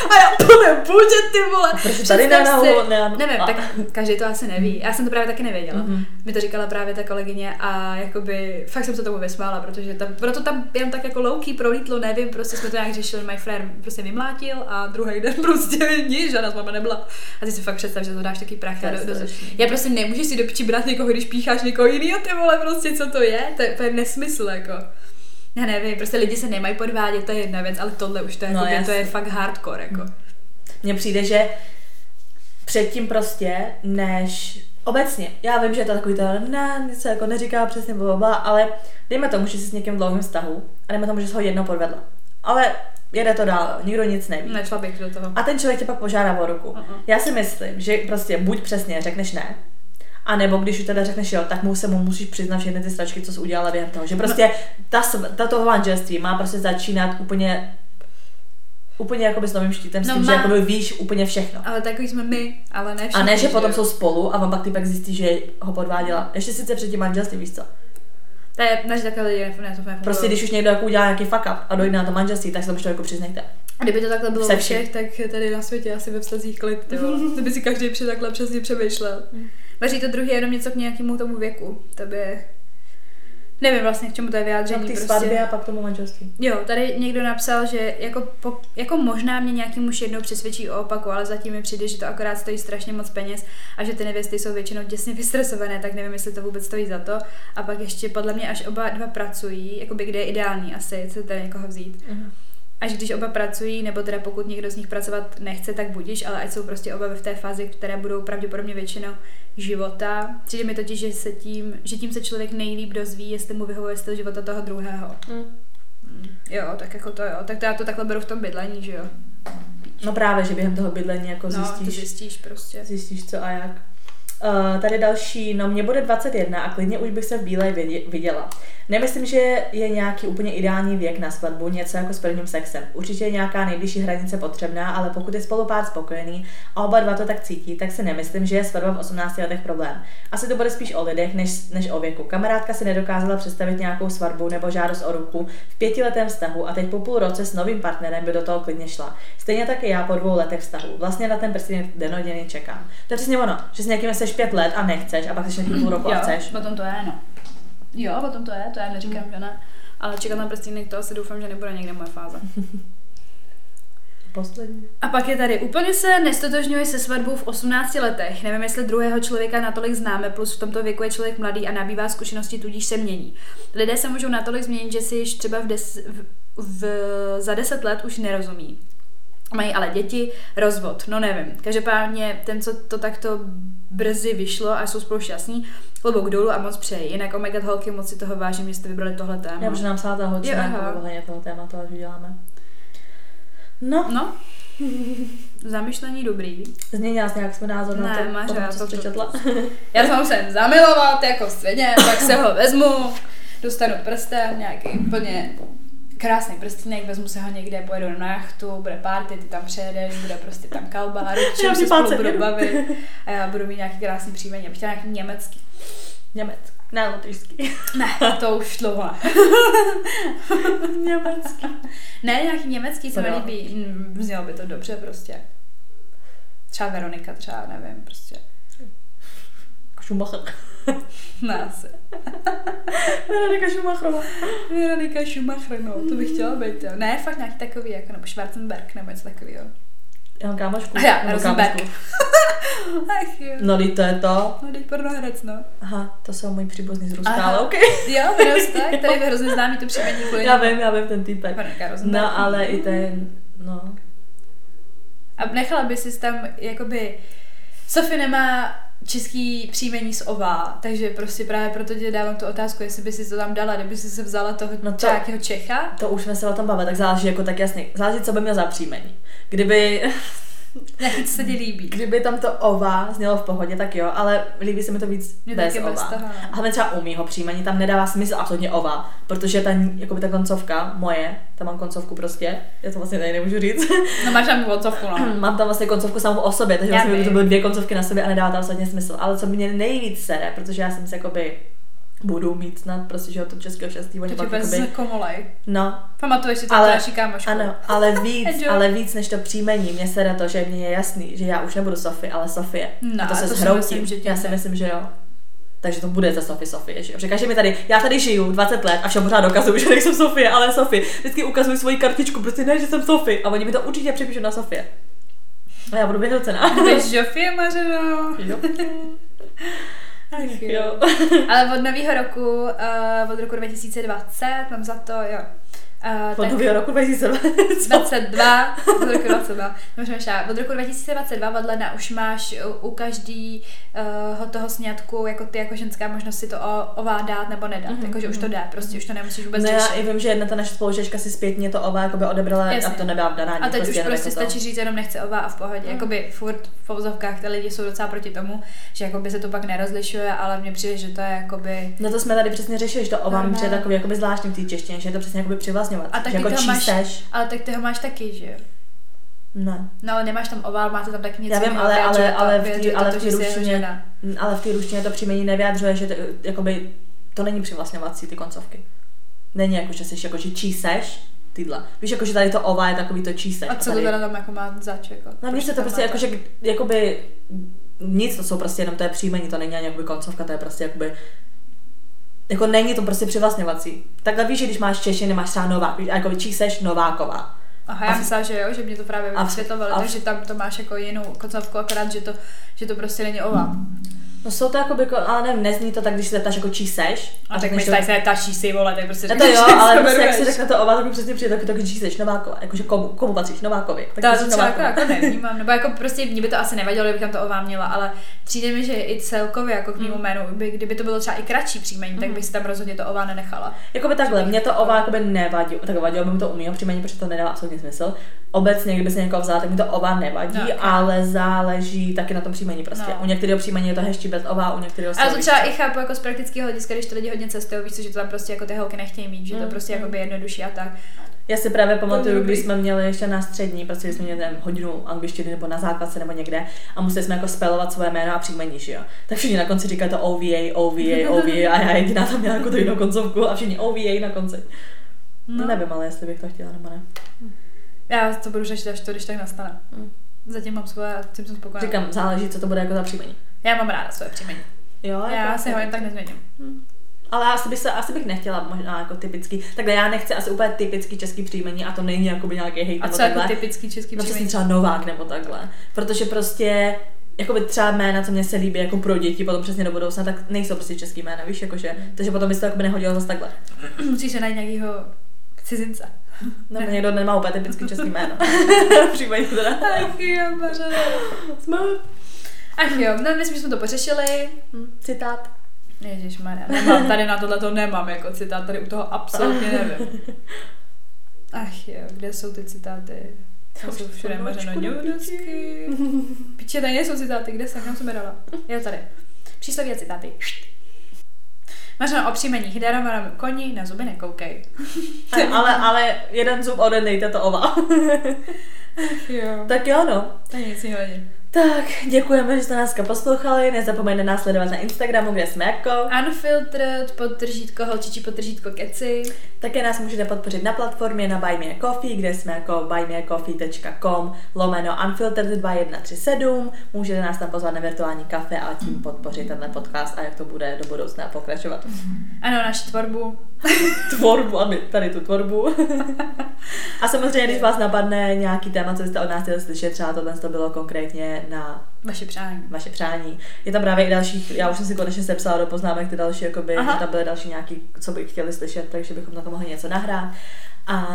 A já to nebude, ty vole. Protože tady neanulovat. Neanul... Nevím, tak každý to asi neví. Já jsem to právě taky nevěděla. Mm-hmm. Mi to říkala právě ta kolegyně a jakoby fakt jsem se tomu vysmála, protože tam, proto tam jen tak jako louký prolítlo, nevím, prostě jsme to nějak řešili, my frér prostě vymlátil a druhý den prostě nic, žádná svatba nebyla. A ty si fakt představ, že to dáš taky prachy. Do, do, do, já prostě nemůžeš si do piči brát někoho, když pícháš někoho jinýho, ty vole, prostě co to je? To je, to je nesmysl, jako. Já nevím, prostě lidi se nemají podvádět, to je jedna věc, ale tohle už to je, no, jako, to je fakt hardcore, jako. Mně přijde, že předtím prostě, než obecně, já vím, že je to takový to, ne, nic se jako neříká přesně, blablabla, ale dejme tomu, že jsi s někým v dlouhém vztahu a dejme tomu, že jsi ho jednou podvedla. Ale jede to dál, nikdo nic neví. Nešla bych do toho. A ten člověk tě pak požádá o ruku. Uh-uh. Já si myslím, že prostě buď přesně řekneš ne, anebo když už teda řekneš jo, tak mu se mu musíš přiznat všechny ty stračky, co jsi udělala během toho. Že prostě no. ta, to manželství má prostě začínat úplně úplně jakoby s novým štítem, no s tím, má. Že jakoby víš úplně všechno. Ale takový jsme my, ale ne všichni. A ne, že potom jsou spolu a vám pak ty pak zjistí, že ho podváděla. Ještě sice před tím manželstvím, víš co? To je, než takhle lidi nefunguje. Prostě když už někdo jako udělá nějaký fuck up a dojde na to manželství, tak se tomu člověku přiznejte. Kdyby to takhle bylo u všech, tak tady na světě asi ve vztazích klid, kdyby si každý před takhle přesně přemýšlel. Vaří to druhý jenom něco k nějakému tomu věku, to by... Nevím vlastně, k čemu to je vyjádření. K té svatbě a pak tomu manželství. Jo, tady někdo napsal, že jako, po, jako možná mě nějaký muž jednou přesvědčí o opaku, ale zatím mi přijde, že to akorát stojí strašně moc peněz a že ty nevěsty jsou většinou děsně vystresované, tak nevím, jestli to vůbec stojí za to. A pak ještě podle mě až oba dva pracují, jakoby kde je ideální asi, se tady někoho vzít. Uh-huh. A Až když oba pracují, nebo teda pokud někdo z nich pracovat nechce, tak budiš, ale ať jsou prostě oba v té fázi, které budou pravděpodobně většinou života. Přijde mi totiž, že se tím, že tím se člověk nejlíp dozví, jestli mu vyhovuje styl života toho druhého. Mm. Jo, tak jako to jo. Tak to já to takhle beru v tom bydlení, že jo. No právě, že během toho bydlení jako zjistíš. No, to zjistíš prostě. Zjistíš co a jak. Uh, tady další, no mně bude dvacet jedna a klidně už bych se v bílé viděla. Nemyslím, že je nějaký úplně ideální věk na svatbu, něco jako s prvním sexem. Určitě je nějaká nejbližší hranice potřebná, ale pokud je spolupár spokojený a oba dva to tak cítí, tak si nemyslím, že je svatba v osmnácti letech problém. Asi to bude spíš o lidech, než, než o věku. Kamarádka si nedokázala představit nějakou svatbu nebo žádost o ruku v pětiletém vztahu a teď po půl roce s novým partnerem by do toho klidně šla. Stejně tak i já po dvou letech vztahu. Vlastně na ten prostě denodenně čekám. To je přesně ono, že s někým seš pět let a nechceš a pak seš nějaký půl roku a chceš. Jo, potom to je, no. Jo, potom to je, to já neříkám, mm. že ne. Ale čekat na prstínek, to asi doufám, že nebude někde moje fáze. Poslední. A pak je tady. Úplně se nestotožňuji se svatbou v osmnácti letech. Nevím, jestli druhého člověka natolik známe, plus v tomto věku je člověk mladý a nabývá zkušenosti, tudíž se mění. Lidé se můžou natolik změnit, že si již třeba v des, v, v, za deset let už nerozumí. Mají ale děti, rozvod, no nevím. Každopádně ten, co to takto brzy vyšlo a jsou spolu šťastní, klobouk dolů a moc přeji. Jinak oh my god, holky, moc si toho vážím, že jste vybrali tohle téma. Já, protože nám psala ta hodina, ohledně toho tématu, až uděláme. No. No. Zamyšlení dobrý. Změnila jsi nějak svůj názor na to? Ne, máš, já to přečetla. Já jsem se zamilovat jako středně, tak se ho vezmu, dostanu prsten, nějaký úplně krásný prstínek, vezmu se ho někde, pojedu na jachtu, bude party, ty tam přejedeš, bude prostě tam kalbár, čím se spolu budu bavit a já budu mít nějaký krásný příjmení, abych chtěla nějaký německý. Německý. Ne, lotyšský. Ne, to už dlouho ne. Německý. Ne, nějaký německý se mi líbí, znělo by to dobře prostě. Třeba Veronika, třeba nevím, prostě. Schumacher. Ne, asi. Veronika Schumacherová. Veronika Schumacher, no, to bych chtěla být, jo. Ne, fakt nějaký takový, jako nebo Schwarzenberg, nebo něco takovýho. Já mám kámošku. A já, Rosenberg. Ach jo. No, teď to je to. No, teď pornoherec, no. Aha, to jsou můj příbuzný z Ruska, ale okej. Okay. Jo, Verostek, tady je hrozně známý to příjmení. Já vím, já vím ten týpek. Veronika Rosenberg. No, ale i ten, no. A nechala by si tam, jakoby, Sophie nemá český příjmení z Ova, takže prostě právě proto tě dávám tu otázku, jestli by si to tam dala, kdyby si se vzala toho no to, nějakého Čecha. To už jsme se o tom bavili, tak záleží jako tak jasně, záleží, co by měl za příjmení. Kdyby... Jaký se ti líbí. Kdyby tam to Ova znělo v pohodě, tak jo, ale líbí se mi to víc mě bez Ova. Bez toho, a hlavně třeba u mýho příjmení tam nedává smysl absolutně Ova, protože ta, jakoby ta koncovka moje, tam mám koncovku prostě, já to vlastně tady nemůžu říct. No máš tam koncovku, no. Mám tam vlastně koncovku samou o sobě, takže já vlastně by to byly dvě koncovky na sobě a nedává tam absolutně smysl. Ale co mě nejvíc sere, protože já jsem se jakoby... Budu mít snad, prostě, že to českého šťastí. To ti bez komolej. No. Pamatuješ si to naši kámošku. Ano, ale víc, ale víc než to příjmení. Mně se na to, že mně je jasný, že já už nebudu Sophie, ale Sofie. No, a to se zhroutím. Já si myslím, že jo. Takže to bude za Sophie Sofie. Že každý mi tady, já tady žiju dvacet let a všem pořád dokazuju, že nejsem Sofie, ale Sofie. Vždycky ukazuju svoji kartičku, prostě ne, že jsem Sofie. A oni mi to určitě přepíšou na Sofie. A já budu vyhrocená. Sofie Mařeno. Jo. Ale od nového roku, uh, od roku dva tisíce dvacet, mám za to, jo. Uh, od nového roku dva tisíce dvacet dva. Od roku dvacet dva. Od roku dva tisíce dvacet dva od ledna už máš u, u každého toho sňatku, jako ty jako ženská možnost si to ová dát nebo nedat. Mm-hmm. Takže už to jde, prostě už to nemusíš vůbec no, řešit. Já i vím, že jedna ta naše spolužečka si zpětně to ová jakoby odebrala. Jasně. A to nebyla vdaná. A teď prostě už prostě jako stačí to říct, jenom nechce ová a v pohodě. Mm. Jakoby furt v pouzovkách ty lidi jsou docela proti tomu, že jakoby se to pak nerozlišuje, ale mně přijde, že to je jakoby... No to jsme tady přesně řešili, že to ová mi přijde takový jakoby zvláštní v té češtině, že je to přesně jakoby přivlastní. A tak jako ty ho máš, ale tak ty ho máš taky, že jo? Ne. No, ale nemáš tam ovál, máte tam taky něco. Já vím, ale, ale, ale v té ale ruštině, ale v té ruštině to příjmení nevyjadřuje, že to, jakoby, to není přivlastňovací ty koncovky. Není jako, že jsi jako, že čí seš, tyhle. Víš, jako, že tady to ová je takový to čí seš. A co to teda tam jako má zač? Jako, no víš, to prostě jako, že jakoby nic, to jsou prostě jenom to je příjmení, to není ani jakoby koncovka, to je prostě jakoby jako není to prostě přivlastňovací. Takhle víš, že když máš Češiny, máš třeba Novák, jako čí seš Nováková. Aha, já v... myslela, že jo, že mě to právě vysvětlovalo, v... takže tam to máš jako jinou koncovku, akorát, že to, že to prostě není ova. No jsou to jakoby, ale nevím, nezní to tak, když se zeptáš, jako čí seš. A, a tak mi tady se neptáš, čí si, vole, tak prostě řekneš, no to jo, ale prostě jak si řekne to oba, tak mi přesně přijde taky, taky čí seš, Nováková, jakože komu, komu patříš, Novákovi. Tak to, to třeba jako, jako nevnímám, nebo jako prostě mě by to asi nevadilo, kdybych tam to ováměla, ale přijde mi, že i celkově jako k mému jménu, by, kdyby to bylo třeba i kratší příjmení, tak bych si tam rozhodně to ová nenechala. Jakoby takhle, mě to ová jakoby nevadí, tak vadilo by mi to u mého příjmení, protože to nedává absolutně smysl. Obecně, kdyby se někoho vzala, tak mi to ová nevadí, no, okay. Ale záleží taky na tom příjmení prostě. No. U některého příjmení je to hešti bez ová, u některého se. Ale to třeba i chápu jako z praktického hlediska, když to lidi hodně cestují, víš co, že to tam prostě jako ty holky nechtějí mít, že to prostě jako by jednodušší a tak. Já si právě pamatuju, když jsme měli ještě na střední, prostě jsme měli tam hodinu angličtiny nebo na základce nebo někde a museli jsme jako spelovat svoje jména a příjmení, že jo. Tak všichni na konci říkají to O V A, O V A, O V A a já jediná tam měla jako tu jinou koncovku a všichni O V A na konci. No. Nevím, ale jestli bych to chtěla nebo ne. Já to budu řešit, až to, když tak nastane. Mm. Zatím mám svoje a tím jsem spokojená. Říkám, záleží, co to bude jako za příjmení. Já mám ráda svoje příjmení. Jo, já jako si ho jen tak nezměním. Mm. Ale asi bych, se, asi bych nechtěla možná jako typický. Takhle já nechci asi úplně typický český příjmení a to není jakoby nějaký hejt nebo takhle. A co jako typický český příjmení? No třeba Novák nebo takhle. Protože prostě jakoby třeba jména, co mě se líbí jako pro děti, potom přesně do budoucna, tak nejsou prostě český jména, víš, jakože. Takže potom by se to jakoby nehodilo zase takhle. Musíš se najít nějakýho cizince. No, ne. Někdo nemá úplně typický český jméno. Příjmení teda. Ach jo, bože. Ach jo, no my jsme to pořešili. Citát. Ježišmarja, nemám tady na tohle to nemám jako citát, tady u toho absolutně nevím. Ach jo, kde jsou ty citáty? Tam jsou všude možná ňudusky. Piče, tady nejsou citáty, kde jsem, kam jsem je dala? Jo, tady. Přísloví a citáty. Mařeno, o příjmeních, darovaném koni, na zuby nekoukej. ale, ale jeden zub odedejte, to ova. Jo. Tak jo, no. To nic jiného není. Tak, děkujeme, že jste nás poslouchali, nezapomeňte nás sledovat na Instagramu, kde jsme jako Unfiltered, podtržítko holčičí, podtržítko keci. Také nás můžete podpořit na platformě na Buy Me a Coffee, kde jsme jako buymeacoffee.com lomeno Unfiltered dvacet jedna třicet sedm. Můžete nás tam pozvat na virtuální kafe a tím podpořit tenhle podcast a jak to bude do budoucna pokračovat. Ano, naši tvorbu. tvorbu, a my tady tu tvorbu. A samozřejmě, když vás napadne nějaký téma, co byste od nás chtěli slyšet, třeba tohle to bylo konkrétně na vaše přání. Vaše přání. Je tam právě i dalších, já už jsem si konečně sepsala do poznámek ty další, jakoby, že tam byly další nějaký, co by chtěli slyšet, takže bychom na to mohli něco nahrát. A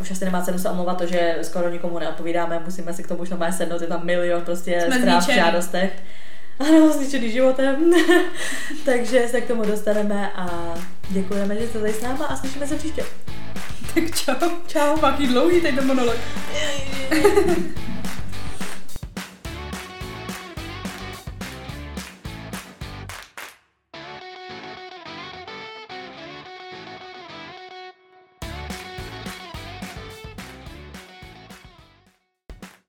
už asi nemá cenu se omlouvat to, že skoro nikomu neodpovídáme, musíme si k tomu už normálně sednout, je tam milion prostě zpráv v žádostech. Ano, zničený životem. Takže se k tomu dostaneme a děkujeme, že jste tady s náma a slyšíme se příště. Tak čau. Čau. Jaký dlouhý ten monolog.